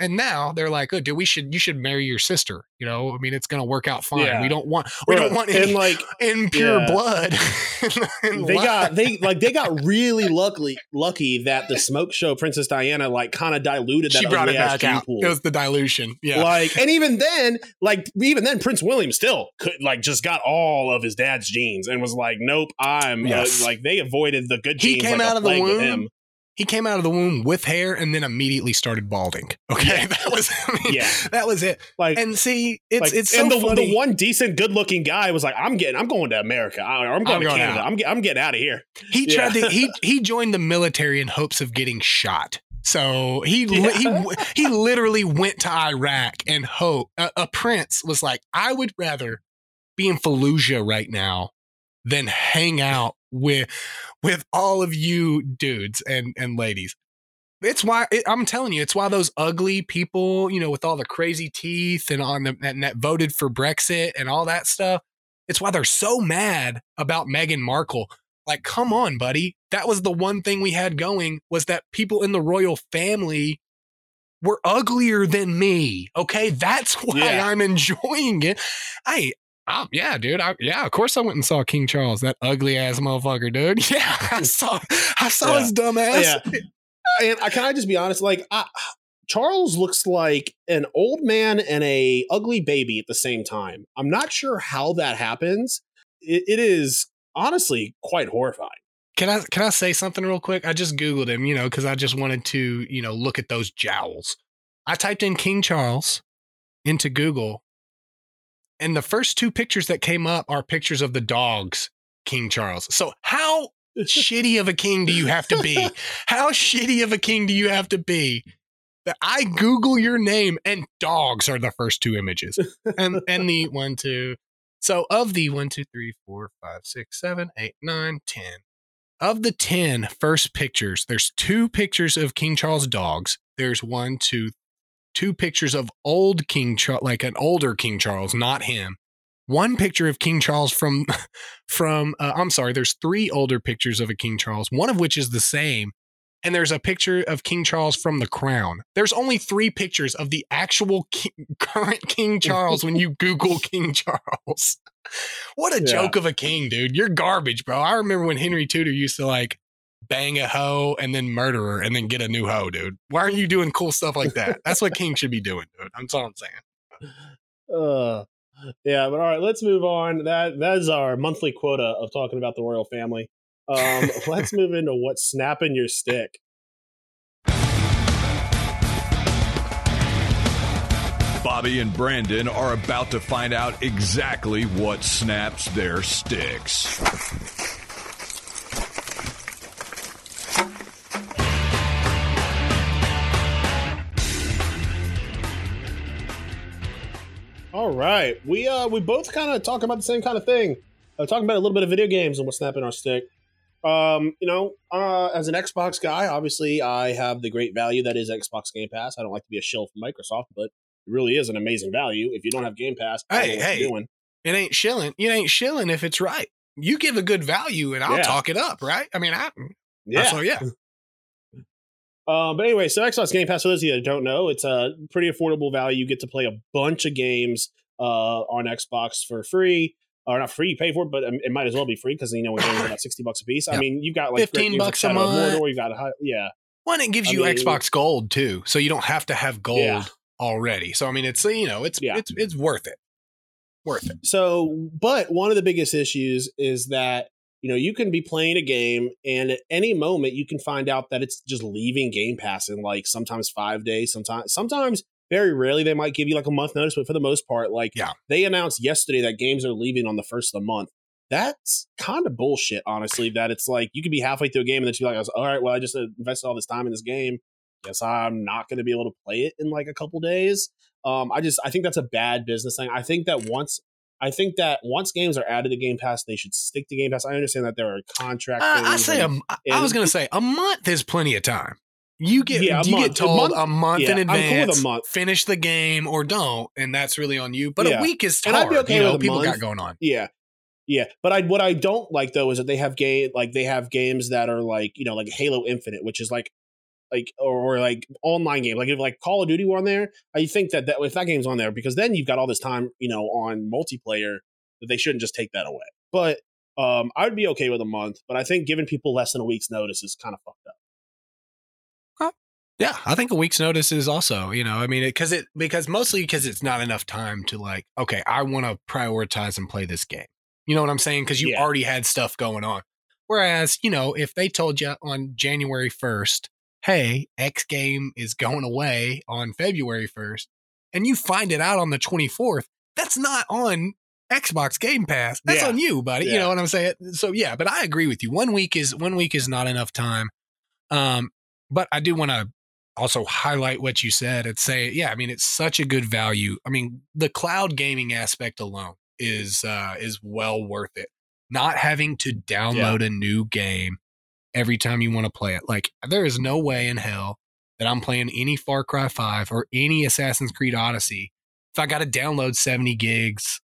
And now they're like, oh, dude, you should marry your sister. You know, I mean, it's going to work out fine. Yeah. We don't want any impure blood. They got really lucky that the smoke show Princess Diana, like, kind of diluted that. She brought it back out. Pool. It was the dilution. Yeah. Like, and even then Prince William still could, like, just got all of his dad's genes and was like, nope, I'm like, they avoided the good genes. He came out of the womb. He came out of the womb with hair and then immediately started balding. Okay. Yeah. That was it. Like, and see, it's so funny. The one decent, good looking guy was like, I'm going to America. I'm going to Canada. I'm getting out of here. He tried to, he joined the military in hopes of getting shot. So he literally went to Iraq and a prince was like, I would rather be in Fallujah right now than hang out with all of you dudes and ladies. It's why I'm telling you, it's why those ugly people, you know, with all the crazy teeth and that voted for Brexit and all that stuff. It's why they're so mad about Meghan Markle. Like, come on, buddy. That was the one thing we had going, was that people in the royal family were uglier than me. Okay. That's why I'm enjoying it. Of course I went and saw King Charles, that ugly ass motherfucker, dude. Yeah, I saw his dumb ass. Yeah. And can I just be honest? Like, Charles looks like an old man and a ugly baby at the same time. I'm not sure how that happens. It is honestly quite horrifying. Can I say something real quick? I just Googled him, you know, because I just wanted to, you know, look at those jowls. I typed in King Charles into Google. And the first two pictures that came up are pictures of the dogs, King Charles. So how shitty of a king do you have to be? How shitty of a king do you have to be that I Google your name and dogs are the first two images? And the 1, 2. So of the 1, 2, 3, 4, 5, 6, 7, 8, 9, 10. Of the 10 first pictures, there's 2 pictures of King Charles' dogs. There's 1, 2 pictures of old King Charles, like an older King Charles, not him. 1 picture of King Charles there's 3 older pictures of a King Charles, one of which is the same. And there's a picture of King Charles from The Crown. There's only 3 pictures of the actual current King Charles when you Google King Charles. What a joke of a king, dude. You're garbage, bro. I remember when Henry Tudor used to like bang a hoe and then murder her and then get a new hoe, dude. Why aren't you doing cool stuff like that? That's what king should be doing, dude. That's all I'm saying. Yeah, but all right, let's move on. That is our monthly quota of talking about the royal family. Let's move into what's snapping your stick. Bobby and Brandon are about to find out exactly what snaps their sticks. All right, we both kind of talking about the same kind of thing. Talking about a little bit of video games and what's snapping our stick. As an Xbox guy, obviously I have the great value that is Xbox Game Pass. I don't like to be a shill for Microsoft, but it really is an amazing value. If you don't have Game Pass, it ain't shilling. It ain't shilling if it's right. You give a good value, and I'll talk it up, right? I mean, but anyway, so Xbox Game Pass, for those of you that don't know, it's a pretty affordable value. You get to play a bunch of games on Xbox for free. Or not free, you pay for it, but it might as well be free because, you know, we're paying about $60 a piece. Yep. I mean, you've got like $15 a month. Or you've got Well, and it gives Xbox Gold too, so you don't have to have Gold already. So I mean, it's worth it. Worth it. So, but one of the biggest issues is that, you know, you can be playing a game and at any moment you can find out that it's just leaving Game Pass in like sometimes 5 days, sometimes. Very rarely they might give you like a month notice, but for the most part, they announced yesterday that games are leaving on the 1st of the month. That's kind of bullshit, honestly, that it's like you could be halfway through a game and then you're like, all right, well, I just invested all this time in this game. Guess I'm not going to be able to play it in like a couple days. I think that's a bad business thing. I think that once games are added to Game Pass, they should stick to Game Pass. I understand that there are contracts. I was going to say a month is plenty of time. You get told a month in advance, cool, finish the game or don't, and that's really on you. But a week is hard. And I'd be okay with people month. Got going on. Yeah. But what I don't like though is that they have games that are like, you know, like Halo Infinite, which is like online game. Like if like Call of Duty were on there, I think that if that game's on there, because then you've got all this time, you know, on multiplayer, that they shouldn't just take that away. But I would be okay with a month, but I think giving people less than a week's notice is kind of fucked up. Yeah, I think a week's notice is also, you know, I mean, because it's not enough time to like, okay, I want to prioritize and play this game. You know what I'm saying? Because you already had stuff going on. Whereas, you know, if they told you on January 1st, hey, X game is going away on February 1st, and you find it out on the 24th, that's not on Xbox Game Pass. That's on you, buddy. Yeah. You know what I'm saying? So, yeah, but I agree with you. One week is not enough time. But I do want to also highlight what you said and say, yeah, I mean, it's such a good value. I mean, the cloud gaming aspect alone is well worth it. Not having to download a new game every time you want to play it. Like, there is no way in hell that I'm playing any Far Cry 5 or any Assassin's Creed Odyssey if I got to download 70 gigs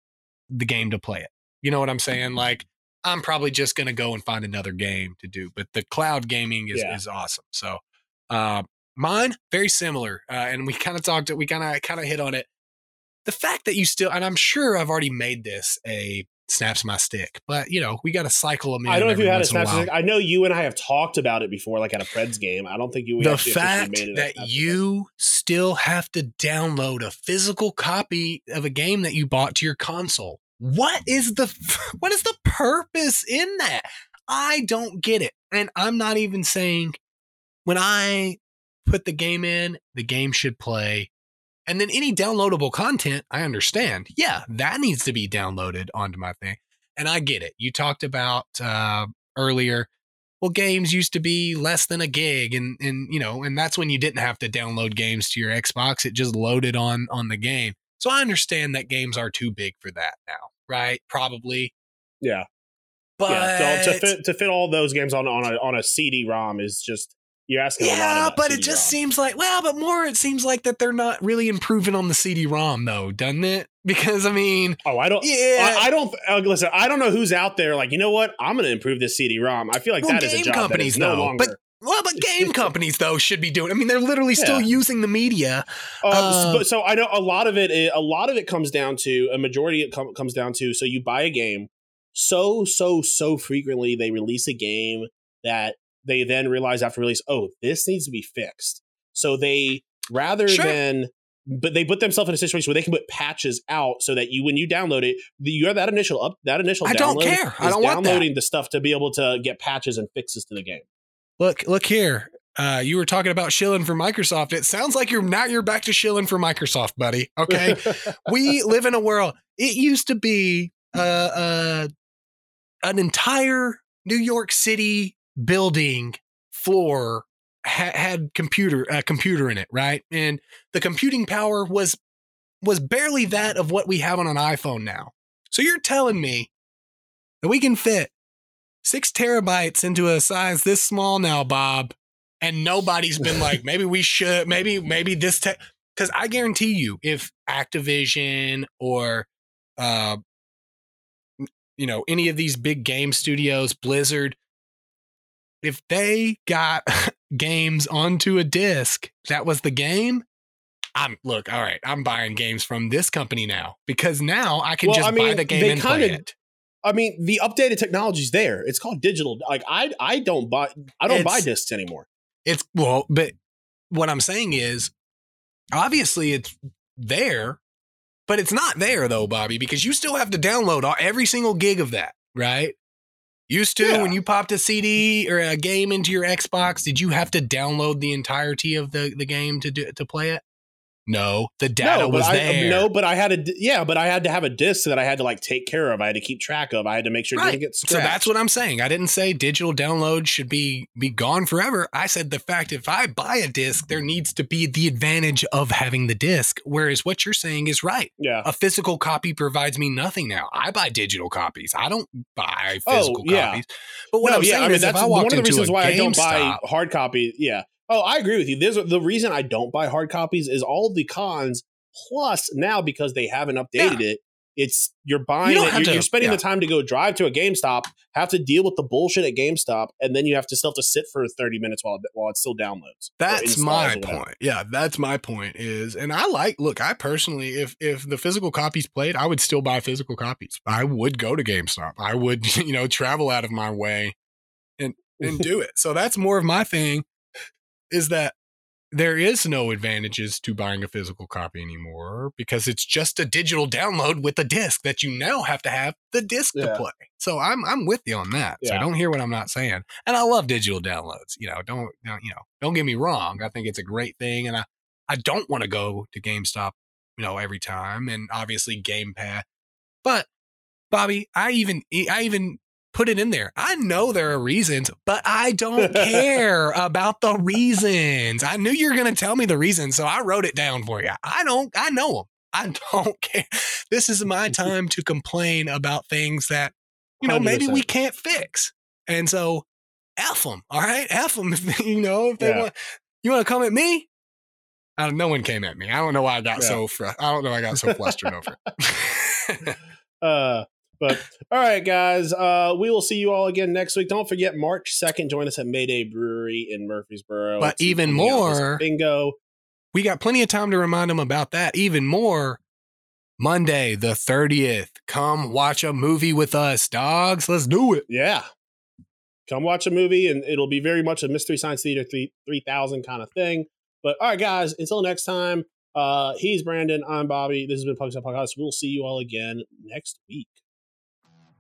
the game to play it. You know what I'm saying? Like, I'm probably just going to go and find another game to do. But the cloud gaming is awesome. So, mine, very similar. And we kind of hit on it. The fact that you still, and I'm sure I've already made this a snaps my stick, but you know, we got to cycle them in. I don't know if you had a snaps my stick. I know you and I have talked about it before, like at a Preds game. I don't think you would have made it. The fact that you still have to download a physical copy of a game that you bought to your console. What is the purpose in that? I don't get it. And I'm not even saying when I put the game in, the game should play. And then any downloadable content, I understand. Yeah, that needs to be downloaded onto my thing. And I get it. You talked about earlier well, games used to be less than a gig, and that's when you didn't have to download games to your Xbox. It just loaded on the game. So I understand that games are too big for that now, right? Probably. Yeah. But yeah, so to fit all those games on a CD-ROM is just, you're asking a lot. Yeah, but CD-ROM. It just seems like, it seems like that they're not really improving on the CD-ROM though, doesn't it? Because I mean, I don't know who's out there like, you know what, I'm going to improve this CD-ROM. I feel like that is a job companies that is no longer. But game companies though should be doing. I mean, they're literally still using the media. So I know a lot of it comes down to a majority. It comes down to, so you buy a game. So frequently they release a game that they then realize after release, oh, this needs to be fixed. So they they put themselves in a situation where they can put patches out so that you, when you download it, you have that initial download. I don't care. I don't want downloading the stuff to be able to get patches and fixes to the game. Look here. You were talking about shilling for Microsoft. It sounds like you're back to shilling for Microsoft, buddy. Okay. We live in a world. It used to be an entire New York City building floor had a computer in it, right? And the computing power was barely that of what we have on an iPhone now. So you're telling me that we can fit 6 terabytes into a size this small now, Bob, and nobody's been like, maybe we should, maybe this tech, because I guarantee you, if Activision or any of these big game studios, Blizzard, if they got games onto a disc, that was the game. All right, I'm buying games from this company now, because now I can buy the game and play it. I mean, the updated technology's there. It's called digital. Like I don't buy discs anymore. But what I'm saying is, obviously it's there, but it's not there though, Bobby, because you still have to download every single gig of that, right? Used to, when you popped a CD or a game into your Xbox, did you have to download the entirety of the game to play it? No, the data was there. No, but I had to have a disc that I had to like take care of. I had to keep track of. I had to make sure it didn't get scratched. So that's what I'm saying. I didn't say digital download should be gone forever. I said the fact if I buy a disc, there needs to be the advantage of having the disc. Whereas what you're saying is right. Yeah. A physical copy provides me nothing now. I buy digital copies. I don't buy physical copies. But what I'm saying is that's one of the reasons why I don't buy hard copy. Yeah. Oh, I agree with you. The reason I don't buy hard copies is all the cons. Plus, now because they haven't updated it, it's you're buying it. You're spending the time to go drive to a GameStop, have to deal with the bullshit at GameStop, and then you have to still have to sit for 30 minutes while it still downloads. That's my point. Yeah, that's my point is, and I personally, if the physical copies played, I would still buy physical copies. I would go to GameStop. I would, travel out of my way and do it. So that's more of my thing. Is that there is no advantages to buying a physical copy anymore because it's just a digital download with a disc that you now have to have the disc to play. So I'm with you on that. Yeah. So don't hear what I'm not saying. And I love digital downloads. Don't get me wrong. I think it's a great thing, and I don't want to go to GameStop, every time, and obviously Game Pass. But Bobby, I even put it in there. I know there are reasons, but I don't care about the reasons. I knew you were going to tell me the reasons, so I wrote it down for you. I know them. I don't care. This is my time to complain about things that, maybe 100%. We can't fix. And so F them. All right. F them. If they want, you want to come at me? No one came at me. I don't know why I got so flustered over it. But all right, guys, we will see you all again next week. Don't forget, March 2nd, join us at Mayday Brewery in Murfreesboro. But it's even more, bingo. We got plenty of time to remind them about that. Even more, Monday, the 30th. Come watch a movie with us, dogs. Let's do it. Yeah. Come watch a movie, and it'll be very much a Mystery Science Theater 3000 kind of thing. But all right, guys, until next time, he's Brandon. I'm Bobby. This has been Pucks Out Podcast. We'll see you all again next week.